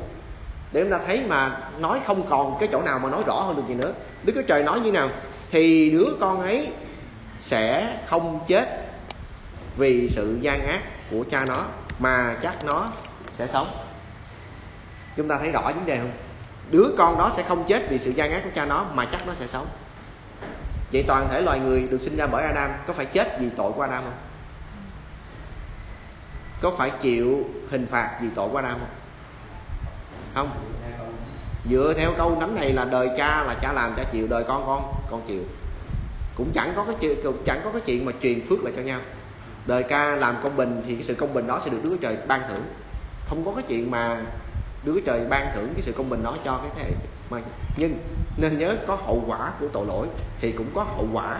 để chúng ta thấy mà nói không còn cái chỗ nào mà nói rõ hơn được gì nữa. Đức Chúa Trời nói như nào? Thì đứa con ấy sẽ không chết vì sự gian ác của cha nó, mà chắc nó sẽ sống. Chúng ta thấy rõ vấn đề không? Đứa con đó sẽ không chết vì sự gian ác của cha nó, mà chắc nó sẽ sống. Vậy toàn thể loài người được sinh ra bởi Adam có phải chết vì tội của Adam không? Có phải chịu hình phạt vì tội của Adam không? Không. Dựa theo câu nắm này là đời cha là cha làm cha chịu, đời con chịu. Cũng chẳng có cái chuyện mà truyền phước lại cho nhau. Đời cha làm công bình thì cái sự công bình đó sẽ được Đức Chúa Trời ban thưởng. Không có cái chuyện mà Đức Chúa Trời ban thưởng cái sự công bình đó cho cái thế hệ mà. Nhưng nên nhớ, có hậu quả của tội lỗi thì cũng có hậu quả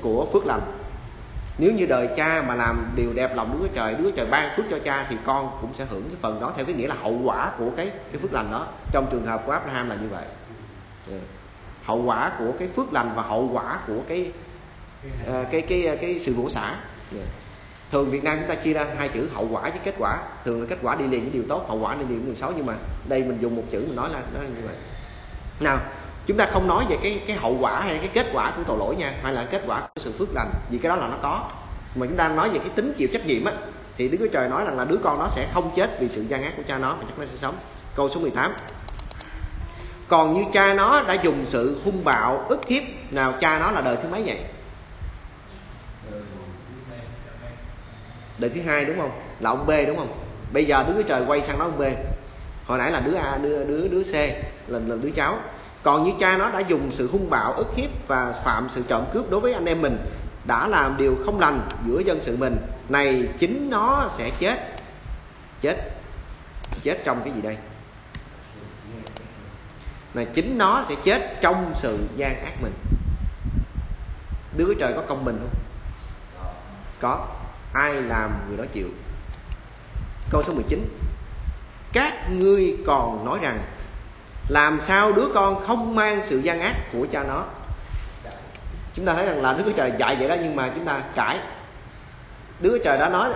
của phước lành. Nếu như đời cha mà làm điều đẹp lòng Đức Chúa Trời, Đức Chúa Trời ban phước cho cha, thì con cũng sẽ hưởng cái phần đó, theo cái nghĩa là hậu quả của cái phước lành đó. Trong trường hợp của Abraham là như vậy. Hậu quả của cái phước lành và hậu quả của cái sự bổ xả. Thường Việt Nam chúng ta chia ra hai chữ hậu quả với kết quả. Thường là kết quả đi liền với điều tốt, hậu quả đi liền với điều xấu, nhưng mà đây mình dùng một chữ mình nói là nó như vậy. Nào, chúng ta không nói về cái hậu quả hay cái kết quả của tội lỗi nha, hay là kết quả của sự phước lành, vì cái đó là nó có. Mà chúng ta nói về cái tính chịu trách nhiệm á, thì Đức Chúa Trời nói rằng là đứa con nó sẽ không chết vì sự gian ác của cha nó, mà chắc nó sẽ sống. Câu số 18. Còn như cha nó đã dùng sự hung bạo ức hiếp. Nào, cha nó là đời thứ mấy vậy? Đời thứ hai đúng không? Là ông B đúng không? Bây giờ Đức Chúa Trời quay sang nói ông B. Hồi nãy là đứa A, đứa C là đứa cháu. Còn như cha nó đã dùng sự hung bạo ức hiếp và phạm sự trộm cướp đối với anh em mình, đã làm điều không lành giữa dân sự mình, này chính nó sẽ chết. Chết trong cái gì đây? Này chính nó sẽ chết trong sự gian ác mình. Đức Chúa Trời có công bình không? Có. Ai làm người đó chịu. Câu số 19. Các ngươi còn nói rằng làm sao đứa con không mang sự gian ác của cha nó. Chúng ta thấy rằng là Đức Chúa Trời dạy vậy đó, nhưng mà chúng ta cãi. Đức Chúa Trời đã nói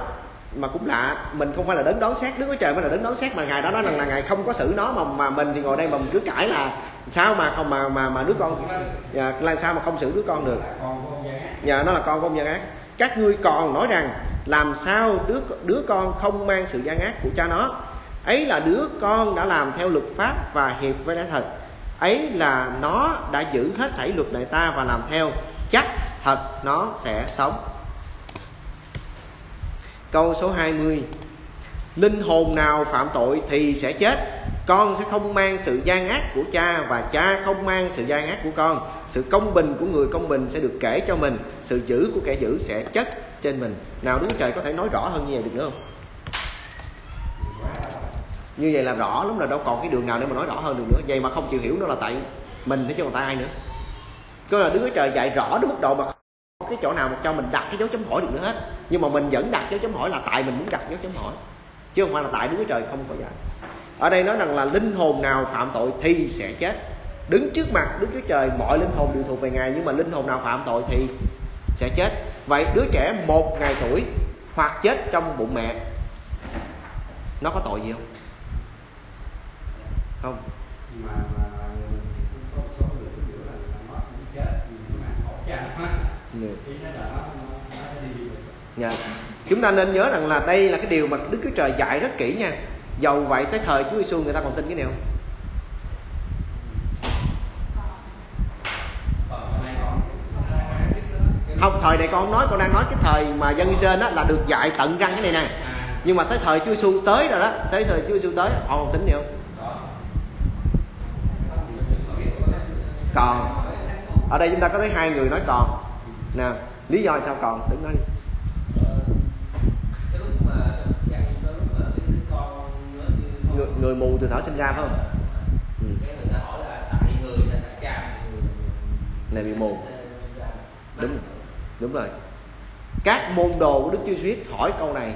mà cũng lạ, mình không phải là đấng đoán xét, Đức Chúa Trời mới là đấng đoán xét, mà Ngài đó nói rằng là Ngài không có xử nó, mà mình thì ngồi đây mà mình cứ cãi là sao mà không mà đứa con là sao mà không xử đứa con được. Dạ, nó là con của ông gian ác. Các ngươi còn nói rằng làm sao đứa con không mang sự gian ác của cha nó. Ấy là đứa con đã làm theo luật pháp và hiệp với lẽ thật. Ấy là nó đã giữ hết thảy luật lệ ta và làm theo, chắc thật nó sẽ sống. Câu số 20. Linh hồn nào phạm tội thì sẽ chết. Con sẽ không mang sự gian ác của cha, và cha không mang sự gian ác của con. Sự công bình của người công bình sẽ được kể cho mình, sự dữ của kẻ dữ sẽ chất trên mình. Nào Đức Trời có thể nói rõ hơn như vậy được nữa không? Như vậy là rõ lắm rồi, đâu còn cái đường nào để mà nói rõ hơn được nữa. Vậy mà không chịu hiểu nó là tại mình thế chứ còn tại ai nữa. Cứ là Đức Trời dạy rõ đến mức độ mà không cái chỗ nào mà cho mình đặt cái dấu chấm hỏi được nữa hết. Nhưng mà mình vẫn đặt dấu chấm hỏi là tại mình muốn đặt dấu chấm hỏi, chứ không phải là tại Đức Trời không có dạy. Ở đây nói rằng là linh hồn nào phạm tội thì sẽ chết. Đứng trước mặt Đức Chúa Trời, mọi linh hồn đều thuộc về Ngài, nhưng mà linh hồn nào phạm tội thì sẽ chết. Vậy đứa trẻ 1 ngày tuổi hoặc chết trong bụng mẹ, nó có tội gì không? Không. Dạ. Chúng ta nên nhớ rằng là đây là cái điều mà Đức Chúa Trời dạy rất kỹ nha. Dầu vậy tới thời Chúa Giêsu người ta còn tin cái này không? Không, thời này con đang nói cái thời mà dân Israel đó là được dạy tận răng cái này nè. Nhưng mà tới thời Chúa Giêsu tới rồi đó, tới thời Chúa Giêsu tới họ còn tin này không? Còn. Ở đây chúng ta có thấy hai người nói còn nè, lý do sao còn? Đứng nói đi. Người mù từ thở sinh ra phải không? Người ta hỏi là tại người là cha này bị mù. Đúng rồi. Các môn đồ của Đức Chúa Giêsu hỏi câu này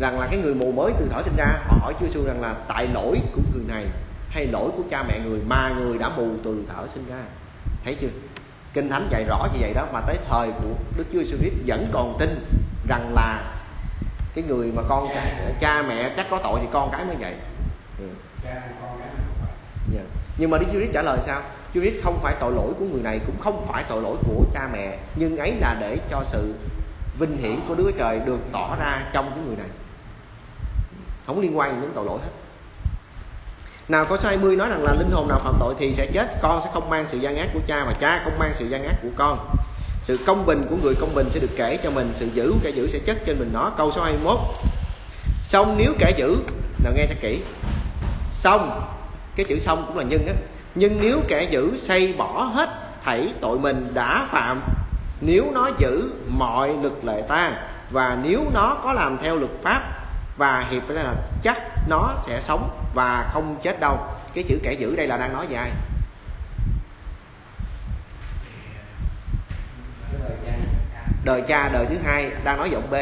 rằng là cái người mù mới từ thở sinh ra, họ hỏi Chúa Giêsu rằng là tại lỗi của người này hay lỗi của cha mẹ người mà người đã mù từ thở sinh ra. Thấy chưa? Kinh Thánh dạy rõ như vậy đó, mà tới thời của Đức Chúa Giêsu vẫn còn tin rằng là cái người mà con cha mẹ chắc có tội thì con cái mới vậy. Nhưng mà Đức Chúa Christ trả lời sao? Chúa Christ không phải tội lỗi của người này, cũng không phải tội lỗi của cha mẹ, nhưng ấy là để cho sự vinh hiển của Đức Chúa Trời được tỏ ra trong cái người này, không liên quan đến tội lỗi hết. Nào câu số 20 nói rằng là linh hồn nào phạm tội thì sẽ chết, con sẽ không mang sự gian ác của cha và cha không mang sự gian ác của con. Sự công bình của người công bình sẽ được kể cho mình, sự dữ kẻ dữ sẽ chất trên mình nó. Câu số 21. Xong nếu kẻ dữ, nào nghe cho kỹ, xong, cái chữ xong cũng là nhân á, nhưng nếu kẻ dữ xây bỏ hết thảy tội mình đã phạm, nếu nó giữ mọi luật lệ ta và nếu nó có làm theo luật pháp và hiệp là chắc nó sẽ sống và không chết đâu. Cái chữ kẻ dữ đây là đang nói về ai? Đời cha, đời thứ hai, đang nói giọng B.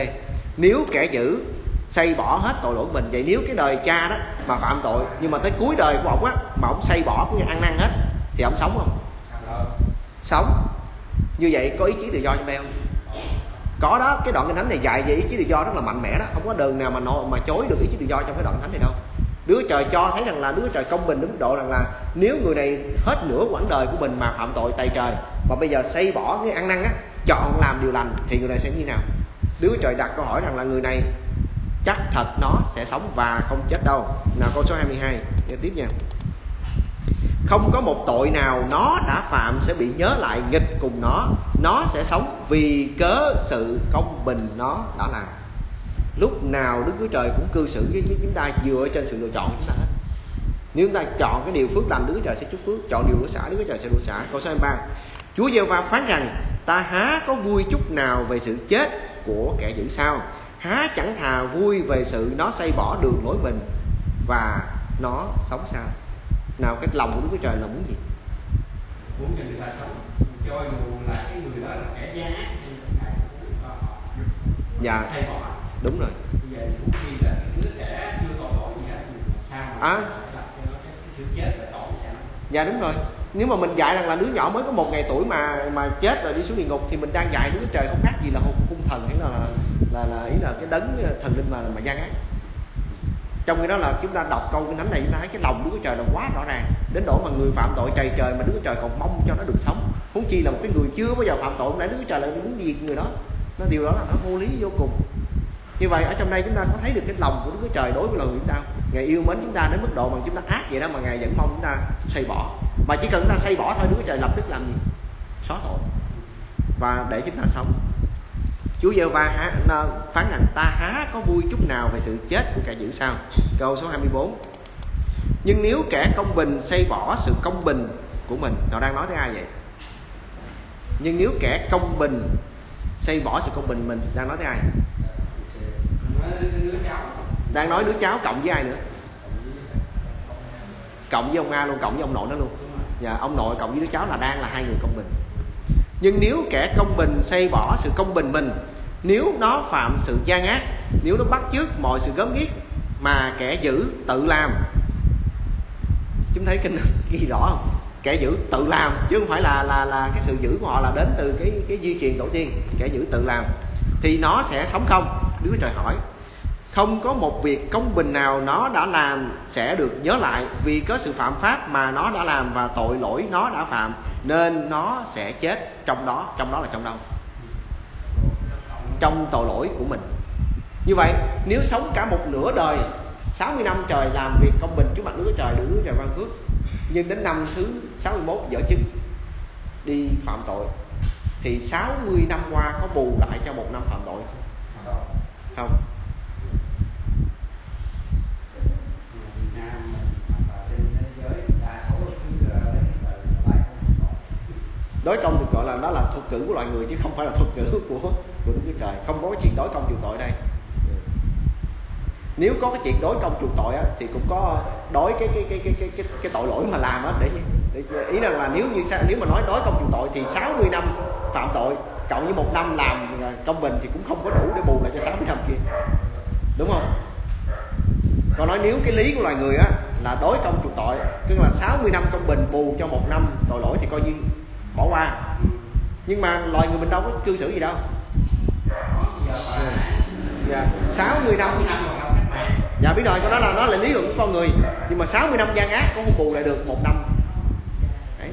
Nếu kẻ dữ xây bỏ hết tội lỗi mình, vậy nếu cái đời cha đó mà phạm tội nhưng mà tới cuối đời của ổng á mà ổng xây bỏ cũng như ăn năn hết thì ổng sống không? Sống. Như vậy có ý chí tự do trong đây không? Có đó, cái đoạn Kinh Thánh này dạy về ý chí tự do rất là mạnh mẽ đó, không có đường nào mà chối được ý chí tự do trong cái đoạn Kinh Thánh này đâu. Đứa Trời cho thấy rằng là Đứa Trời công bình đến mức độ rằng là nếu người này hết nửa quãng đời của mình mà phạm tội tày trời mà bây giờ xây bỏ cái ăn năn á, chọn làm điều lành thì người này sẽ như nào? Đứa Trời đặt câu hỏi rằng là người này chắc thật nó sẽ sống và không chết đâu. Nào câu số 22, nghe tiếp nha. Không có một tội nào nó đã phạm sẽ bị nhớ lại nghịch cùng nó. Nó sẽ sống vì cớ sự công bình nó đã làm. Lúc nào Đức Chúa Trời cũng cư xử với chúng ta dựa trên sự lựa chọn của chúng ta hết. Nếu chúng ta chọn cái điều phước lành, Đức Chúa Trời sẽ chúc phước. Chọn điều của xã, Đức Chúa Trời sẽ đổ xã. Câu số 23. Chúa Giê-hô-va phán rằng: ta há có vui chút nào về sự chết của kẻ dữ sao? Há chẳng thà vui về sự nó xây bỏ đường lối mình và nó sống sao? Nào, cái lòng của Đức Chúa Trời là muốn gì? Muốn cho người ta sống, cho dù là cái người đó là kẻ gian ác nhưng mà dạ, xây bỏ. Đúng rồi. Bây giờ cũng khi là đứa trẻ chưa còn lỗi gì hết, sao mà cái sự chết là tội vậy? Dạ đúng rồi. Nếu mà mình dạy rằng là đứa nhỏ mới có một ngày tuổi mà chết rồi đi xuống địa ngục thì mình đang dạy Đức Trời không khác gì là hung thần, hay là ý là cái đấng thần linh mà gian ác. Trong cái đó là chúng ta đọc câu Kinh Thánh này chúng ta thấy cái lòng Đức Trời là quá rõ ràng đến độ mà người phạm tội tày trời mà Đức Trời còn mong cho nó được sống, huống chi là một cái người chưa bao giờ phạm tội, hôm nay Đức Trời lại muốn diệt người đó, nó điều đó là nó vô lý vô cùng. Như vậy ở trong đây chúng ta có thấy được cái lòng của Đức Trời đối với loài người chúng ta, Ngài yêu mến chúng ta đến mức độ mà chúng ta ác vậy đó mà Ngài vẫn mong chúng ta xây bỏ, mà chỉ cần chúng ta xây bỏ thôi Đức Trời lập tức làm gì? Xóa tội và để chúng ta sống. Chúa Giê-hô-va phán rằng: ta há có vui chút nào về sự chết của kẻ dữ sao? Câu số 24. Nhưng nếu kẻ công bình xây bỏ sự công bình của mình, nó đang nói tới ai vậy? Nhưng nếu kẻ công bình xây bỏ sự công bình mình, đang nói tới ai? Đang nói đứa cháu cộng với ai nữa? Cộng với ông A luôn, cộng với ông nội nó luôn. Dạ, ông nội cộng với đứa cháu là đang là hai người công bình. Nhưng nếu kẻ công bình xây bỏ sự công bình mình, nếu nó phạm sự gian ác, nếu nó bắt chước mọi sự gớm ghiếc mà kẻ dữ tự làm. Chúng thấy kinh ghi rõ không? Kẻ dữ tự làm chứ không phải là cái sự dữ của họ là đến từ cái di truyền tổ tiên. Kẻ dữ tự làm thì nó sẽ sống không? Đức Trời hỏi. Không có một việc công bình nào nó đã làm sẽ được nhớ lại, vì có sự phạm pháp mà nó đã làm và tội lỗi nó đã phạm nên nó sẽ chết trong đó. Trong đó là trong đâu? Trong tội lỗi của mình. Như vậy nếu sống cả một nửa đời 60 năm trời làm việc công bình trước mặt Đức Trời, được Đức Trời ban phước, nhưng đến năm thứ 61 dở chứng đi phạm tội thì 60 năm qua có bù lại cho một năm phạm tội không? Không. Đối công được gọi là đó là thuật ngữ của loài người chứ không phải là thuật ngữ của Đức Chúa Trời. Không có cái chuyện đối công chuộc tội đây. Nếu có cái chuyện đối công chuộc tội á, thì cũng có đối cái tội lỗi mà làm á, để ý rằng là nếu mà nói đối công chuộc tội thì 60 năm phạm tội cộng với 1 năm làm công bình thì cũng không có đủ để bù lại cho 60 năm kia, đúng không? Còn nói nếu cái lý của loài người á là đối công chuộc tội, tức là 60 năm công bình bù cho 1 năm tội lỗi thì coi như bỏ qua. Nhưng mà loài người mình đâu có cư xử gì đâu. 60 năm. Dạ biết rồi, con đó là nó là lý luận của con người. Nhưng mà 60 năm gian ác cũng không bù lại được 1 năm. Đấy.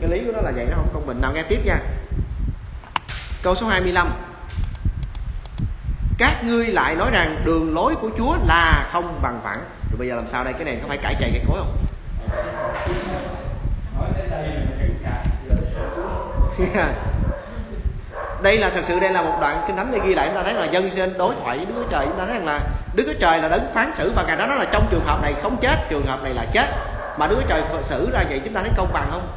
Cái lý của nó là vậy, nó không công bình. Nào nghe tiếp nha. Câu số 25. Các ngươi lại nói rằng đường lối của Chúa là không bằng phẳng. Rồi bây giờ làm sao đây? Cái này có phải cãi chày cái cối không? Đây là thật sự đây là một đoạn Kinh Thánh để ghi lại. Chúng ta thấy là dân Israel đối thoại với Đức Chúa Trời. Chúng ta thấy rằng là Đức Chúa Trời là đấng phán xử, và Ngài đó nói là trong trường hợp này không chết, trường hợp này là chết. Mà Đức Chúa Trời xử ra vậy chúng ta thấy công bằng không?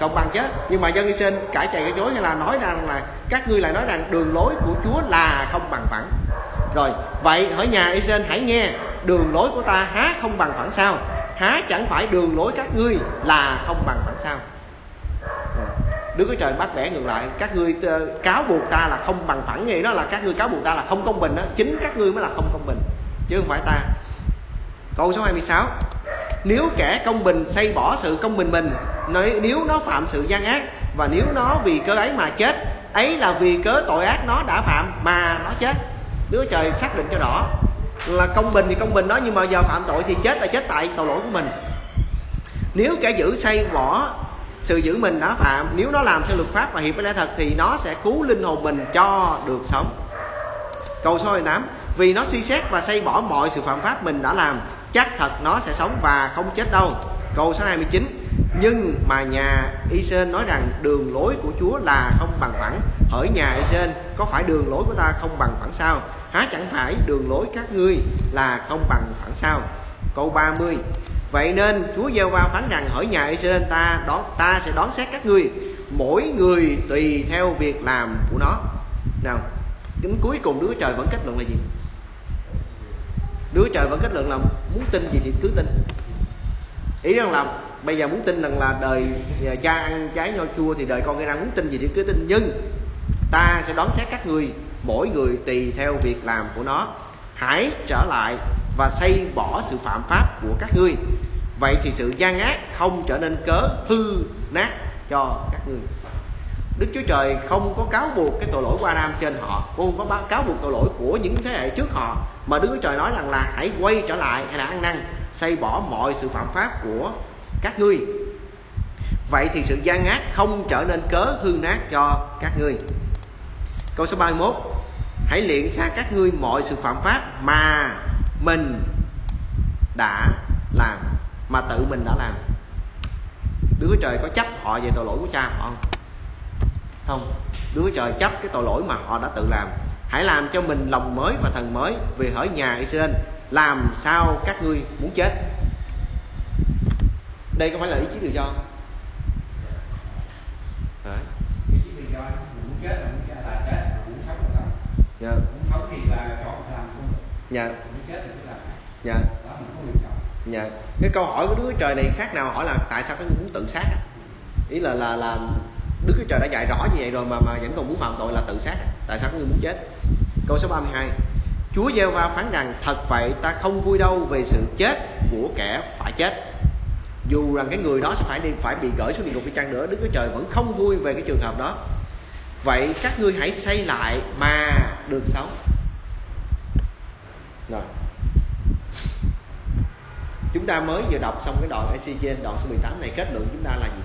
Công bằng chết. Nhưng mà dân Israel cãi chày cái chối hay là nói rằng là các ngươi lại nói rằng đường lối của Chúa là không bằng phẳng. Rồi vậy hỡi nhà Israel hãy nghe, đường lối của ta há không bằng phẳng sao? Há chẳng phải đường lối các ngươi là không bằng phẳng sao? Đức Chúa Trời bắt bẻ ngược lại, các ngươi cáo buộc ta là không bằng phẳng, nghĩa đó là các ngươi cáo buộc ta là không công bình đó, chính các ngươi mới là không công bình chứ không phải ta. Câu số 26. Nếu kẻ công bình xây bỏ sự công bình mình, nếu nó phạm sự gian ác và nếu nó vì cớ ấy mà chết, ấy là vì cớ tội ác nó đã phạm mà nó chết. Đức Chúa Trời xác định cho rõ là công bình thì công bình đó, nhưng mà giờ phạm tội thì chết là chết tại tội lỗi của mình. Nếu kẻ giữ xây bỏ sự giữ mình đã phạm, nếu nó làm theo luật pháp và hiệp với lẽ thật thì nó sẽ cứu linh hồn mình cho được sống. Câu số 28. Vì nó suy xét và xây bỏ mọi sự phạm pháp mình đã làm, chắc thật nó sẽ sống và không chết đâu. Câu số 29. Nhưng mà nhà Israel nói rằng đường lối của Chúa là không bằng phẳng. Hỡi nhà Israel, có phải đường lối của ta không bằng phẳng sao? Há chẳng phải đường lối các ngươi là không bằng phẳng sao? Câu 30. Vậy nên Chúa Giê-hô-va phán rằng hỡi nhà Israel, ta sẽ đón xét các ngươi, mỗi người tùy theo việc làm của nó. Nào, đến cuối cùng Đức Chúa Trời vẫn kết luận là gì? Đức Chúa Trời vẫn kết luận là muốn tin gì thì cứ tin. Ý rằng là bây giờ muốn tin rằng là đời cha ăn trái nho chua thì đời con người đang muốn tin gì thì cứ tin, nhưng ta sẽ đón xét các ngươi, mỗi người tùy theo việc làm của nó. Hãy trở lại và xây bỏ sự phạm pháp của các ngươi, vậy thì sự gian ác không trở nên cớ hư nát cho các ngươi. Đức Chúa Trời không có cáo buộc cái tội lỗi của Adam trên họ, cũng không có cáo buộc tội lỗi của những thế hệ trước họ, mà Đức Chúa Trời nói rằng là hãy quay trở lại, hãy là ăn năn, xây bỏ mọi sự phạm pháp của các ngươi, vậy thì sự gian ác không trở nên cớ hư nát cho các ngươi. Câu số 31. Hãy liệng xác các ngươi mọi sự phạm pháp mà mình đã làm, mà tự mình đã làm. Đức Chúa Trời có chấp họ về tội lỗi của cha họ không? Không. Đức Chúa Trời chấp cái tội lỗi mà họ đã tự làm. Hãy làm cho mình lòng mới và thần mới, vì hỡi nhà Israel, làm sao các ngươi muốn chết. Đây có phải là ý chí tự do không? Đấy. Ý chí tự do, muốn chết là muốn chết, muốn sống là sống. Dạ. Muốn sống thì là chọn làm không được. Dạ. Dạ. Dạ. Cái câu hỏi của Đức Chúa Trời này khác nào hỏi là tại sao các ngươi muốn tự sát? Ý là Đức Chúa Trời đã dạy rõ như vậy rồi mà vẫn còn muốn phạm tội là tự sát. Tại sao các ngươi muốn chết? Câu số 32. Chúa Giê-hô-va phán rằng thật vậy, ta không vui đâu về sự chết của kẻ phải chết. Dù rằng cái người đó sẽ phải bị gửi xuống địa ngục đi chăng nữa, Đức Chúa Trời vẫn không vui về cái trường hợp đó. Vậy các ngươi hãy xây lại mà được sống. Rồi. Chúng ta mới vừa đọc xong cái đoạn ECG, đoạn số 18 này kết luận chúng ta là gì?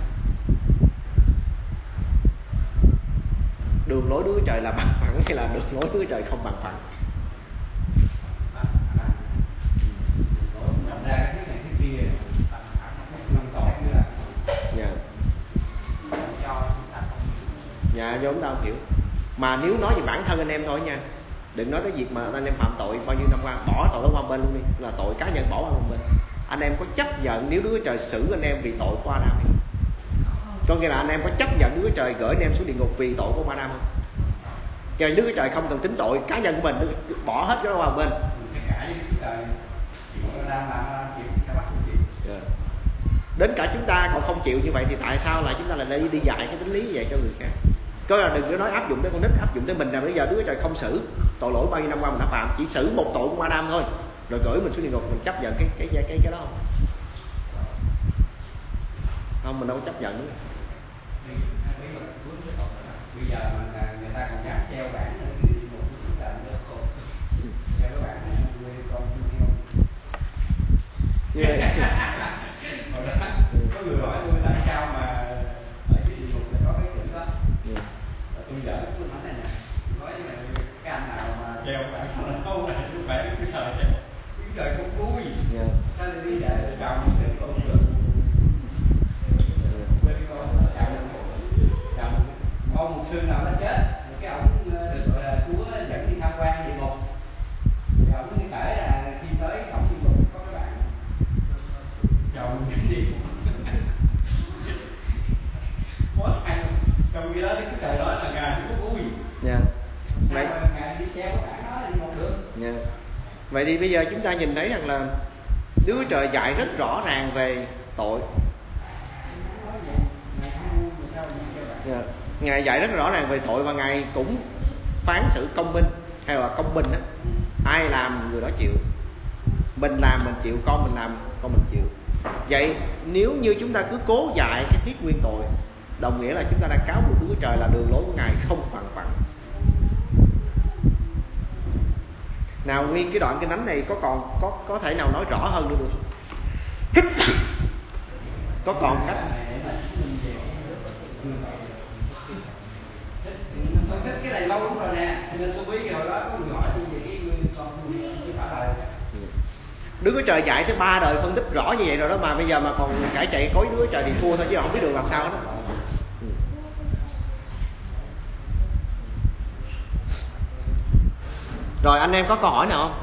Đường lối Đức Chúa Trời là bằng phẳng hay là đường lối Đức Chúa Trời không bằng phẳng? Dạ, do chúng ta không hiểu. Mà nếu nói về bản thân anh em thôi nha, đừng nói tới việc mà anh em phạm tội bao nhiêu năm qua, bỏ tội đó qua bên luôn đi, là tội cá nhân bỏ qua một bên. Anh em có chấp nhận nếu Đức Chúa Trời xử anh em vì tội qua Adam không? Có nghĩa là anh em có chấp nhận Đức Chúa Trời gửi anh em xuống địa ngục vì tội của ba năm không? Cho Đức Chúa Trời không cần tính tội cá nhân của mình, bỏ hết cái đó vào bên. Đến cả chúng ta còn không chịu như vậy thì tại sao lại chúng ta lại đi dạy cái tính lý như vậy cho người khác? Coi là đừng có nói áp dụng tới con nít, áp dụng tới mình là bây giờ Đức Chúa Trời không xử tội lỗi bao nhiêu năm qua mình đã phạm, chỉ xử một tội của Adam thôi, rồi gửi mình xuống địa ngục, mình chấp nhận cái đó không? Không, mình đâu có chấp nhận nữa. Bây giờ người ta còn dám treo bảng có người hỏi tôi tại sao mà ở dưới địa ngục lại có cái chuyện đó. Tôi giỡn tôi nói này nè, nói là cái anh nào mà treo bảng là không phải treo bảng cứ sợ treo, cứ trời không vui. Sao đi để vào những cái con đường quên con là chào ông mục sư nào là chết, cái ông được gọi là Chúa dẫn đi tham quan địa ngục, thì ông có thể là khi tới cổng địa ngục có cái bạn chồng dẫn đi mối ăn trong khi đó cái trời đó là ngài cũng vui. Vậy ngài đi treo cái đó là không được. Vậy thì bây giờ chúng ta nhìn thấy rằng là Đức Trời dạy rất rõ ràng về tội. Ngài dạy rất rõ ràng về tội và Ngài cũng phán xử công minh hay là công bình đó. Ai làm người đó chịu, mình làm mình chịu, con mình làm con mình chịu. Vậy nếu như chúng ta cứ cố dạy cái thuyết nguyên tội, đồng nghĩa là chúng ta đã cáo buộc Đức Chúa Trời là đường lối của Ngài không bằng phẳng. Nào nguyên cái đoạn kinh thánh này có thể nào nói rõ hơn nữa được không? Có còn cách? Tôi thích cái này lâu lắm rồi nè, nên tôi biết hồi đó có người hỏi tôi về cái nguyên con tôi trả lời. Đức Chúa Trời dạy tới 3 đời phân tích rõ như vậy rồi đó, mà bây giờ mà còn cãi chạy cối Đức Chúa Trời thì thua thôi chứ không biết đường làm sao hết. Rồi anh em có câu hỏi nào không?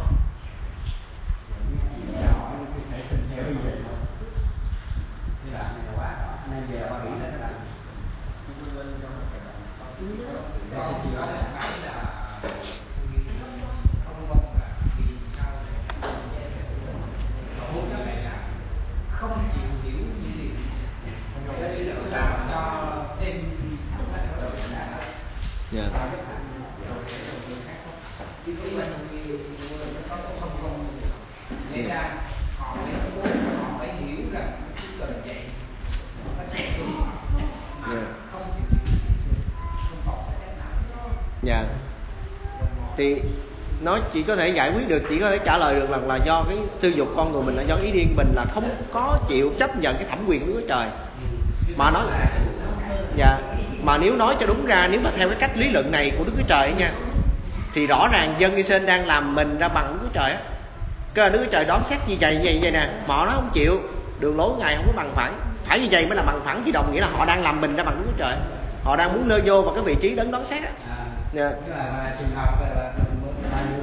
Thì nó chỉ có thể giải quyết được, chỉ có thể trả lời được là do cái tư dục con người mình, là do ý điên mình, là không có chịu chấp nhận cái thẩm quyền của Đức Trời. Mà nói mà nếu nói cho đúng ra, nếu mà theo cái cách lý luận này của Đức Chúa Trời nha, thì rõ ràng dân Israel đang làm mình ra bằng Đức Chúa Trời á. Cái Đức Chúa Trời đón xét như vậy vậy nè, mà họ nói không chịu, đường lối Ngài không có bằng phẳng. Phải như vậy mới là bằng phẳng, chứ đồng nghĩa là họ đang làm mình ra bằng Đức Chúa Trời. Họ đang muốn nơ vô vào cái vị trí đấng đón xét á. Là trường hợp là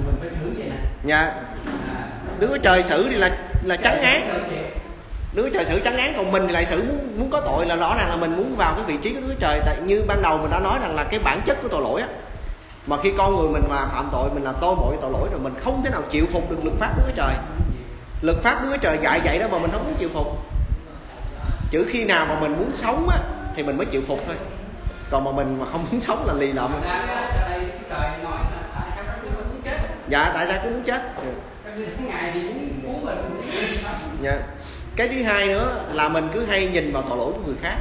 mình phải xử vậy nè. Đức Chúa Trời xử thì là trấn án. Đức Chúa Trời xử trấn án, còn mình thì lại xử muốn có tội, là rõ ràng là mình muốn vào cái vị trí của Đức Chúa Trời. Tại như ban đầu mình đã nói rằng là cái bản chất của tội lỗi á, mà khi con người mình mà phạm tội, mình làm tôi mọi tội lỗi rồi, mình không thể nào chịu phục được luật pháp Đức Chúa Trời. Luật pháp Đức Chúa Trời dạy vậy đó mà mình không có chịu phục. Chữ khi nào mà mình muốn sống á thì mình mới chịu phục thôi. Còn mà mình mà không muốn sống là lì lợm. Tại sao cứ muốn chết? Cái thứ hai nữa là mình cứ hay nhìn vào tội lỗi của người khác.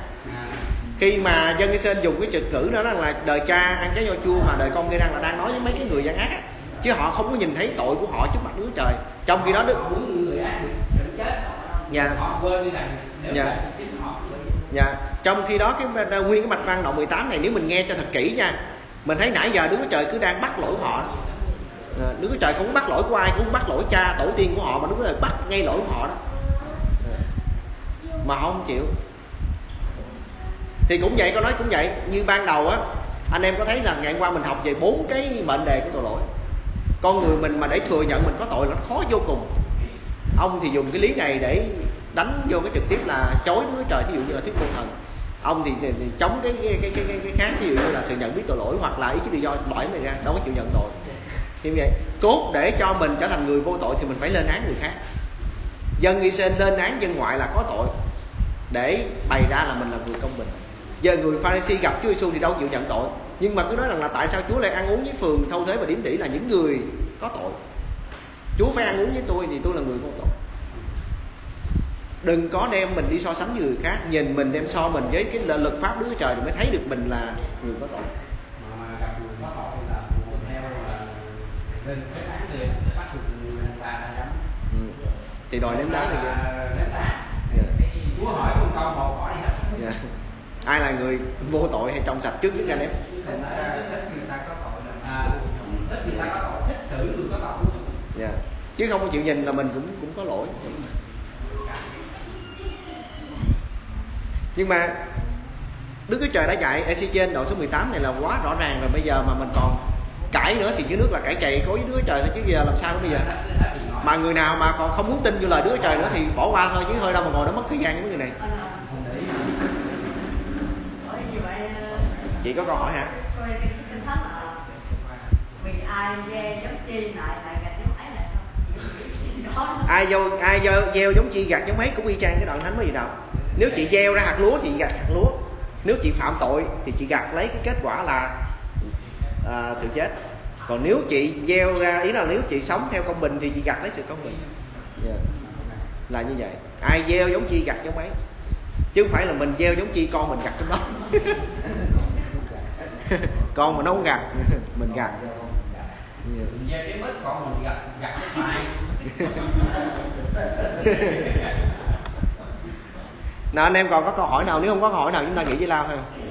Khi mà dân Israel dùng cái trực cử đó là đời cha ăn trái nho chua mà đời con nghe rằng là đang nói với mấy cái người gian ác, chứ họ không có nhìn thấy tội của họ trước mặt Đức Trời. Trong khi đó Đức muốn người ác sẽ chết. Họ quên đi rằng nếu là chính họ. Trong khi đó cái nguyên cái mạch văn đoạn 18 này, nếu mình nghe cho thật kỹ nha, mình thấy nãy giờ Đức Trời cứ đang bắt lỗi của họ. Đức Trời không bắt lỗi của ai, cũng bắt lỗi cha tổ tiên của họ, mà Đức Trời bắt ngay lỗi của họ đó, mà họ không chịu. Thì cũng vậy, con nói cũng vậy. Như ban đầu á, anh em có thấy là ngày hôm qua mình học về 4 cái mệnh đề của tội lỗi. Con người mình mà để thừa nhận mình có tội là khó vô cùng. Ông thì dùng cái lý này để đánh vô cái trực tiếp là chối Đức Trời, thí dụ như là thuyết vô thần. Ông thì chống cái khác, ví dụ như là sự nhận biết tội lỗi hoặc là ý chí tự do loại mình ra, đâu có chịu nhận tội. Như vậy, cốt để cho mình trở thành người vô tội thì mình phải lên án người khác. Dân Israel lên án dân ngoại là có tội, để bày ra là mình là người công bình. Giờ người Pharisee gặp Chúa Giêsu thì đâu chịu nhận tội, nhưng mà cứ nói rằng là tại sao Chúa lại ăn uống với phường, thâu thế và điếm tỷ là những người có tội. Chúa phải ăn uống với tôi thì tôi là người vô tội. Đừng có đem mình đi so sánh với người khác, nhìn mình đem so mình với cái luật pháp Đức Chúa Trời thì mới thấy được mình là người có tội. Mà gặp người có tội là buộc theo là lên cái án liền, bắt được người ta đấm. Thì đòi ném đá thì ném đá. Chúa hỏi con câu một hỏi đi nè. Ai là người vô tội hay trong sạch trước nhất ra ném? Ít người ta có tội, thích thử người có tội. Yeah. Chứ không có chịu nhìn là mình cũng có lỗi. Nhưng mà Đức Chúa Trời đã dạy ở trên đoạn số 18 này là quá rõ ràng rồi, bây giờ mà mình còn cãi nữa thì dưới nước là cãi chày có với Đức Chúa Trời thôi, chứ bây giờ làm sao bây giờ. Mà người nào mà còn không muốn tin vô lời Đức Chúa Trời nữa thì bỏ qua thôi, chứ hơi đâu mà ngồi đó mất thời gian với người này. Chị có câu hỏi hả? Ai gieo giống chi gặt giống ấy, cũng y chang cái đoạn thánh mới gì đâu. Nếu chị gieo ra hạt lúa thì gặt hạt lúa, nếu chị phạm tội thì chị gặt lấy cái kết quả là sự chết. Còn nếu chị gieo ra, ý là nếu chị sống theo công bình thì chị gặt lấy sự công bình. Yeah. Là như vậy. Ai gieo giống chi gặt giống ấy, chứ không phải là mình gieo giống chi con mình gặt trong đó. Con mình nó không gặt, mình gặt. Mình gieo cái mít, con mình gặt cái phải. Nào anh em còn có câu hỏi nào? Nếu không có câu hỏi nào chúng ta nghĩ với Lao ha.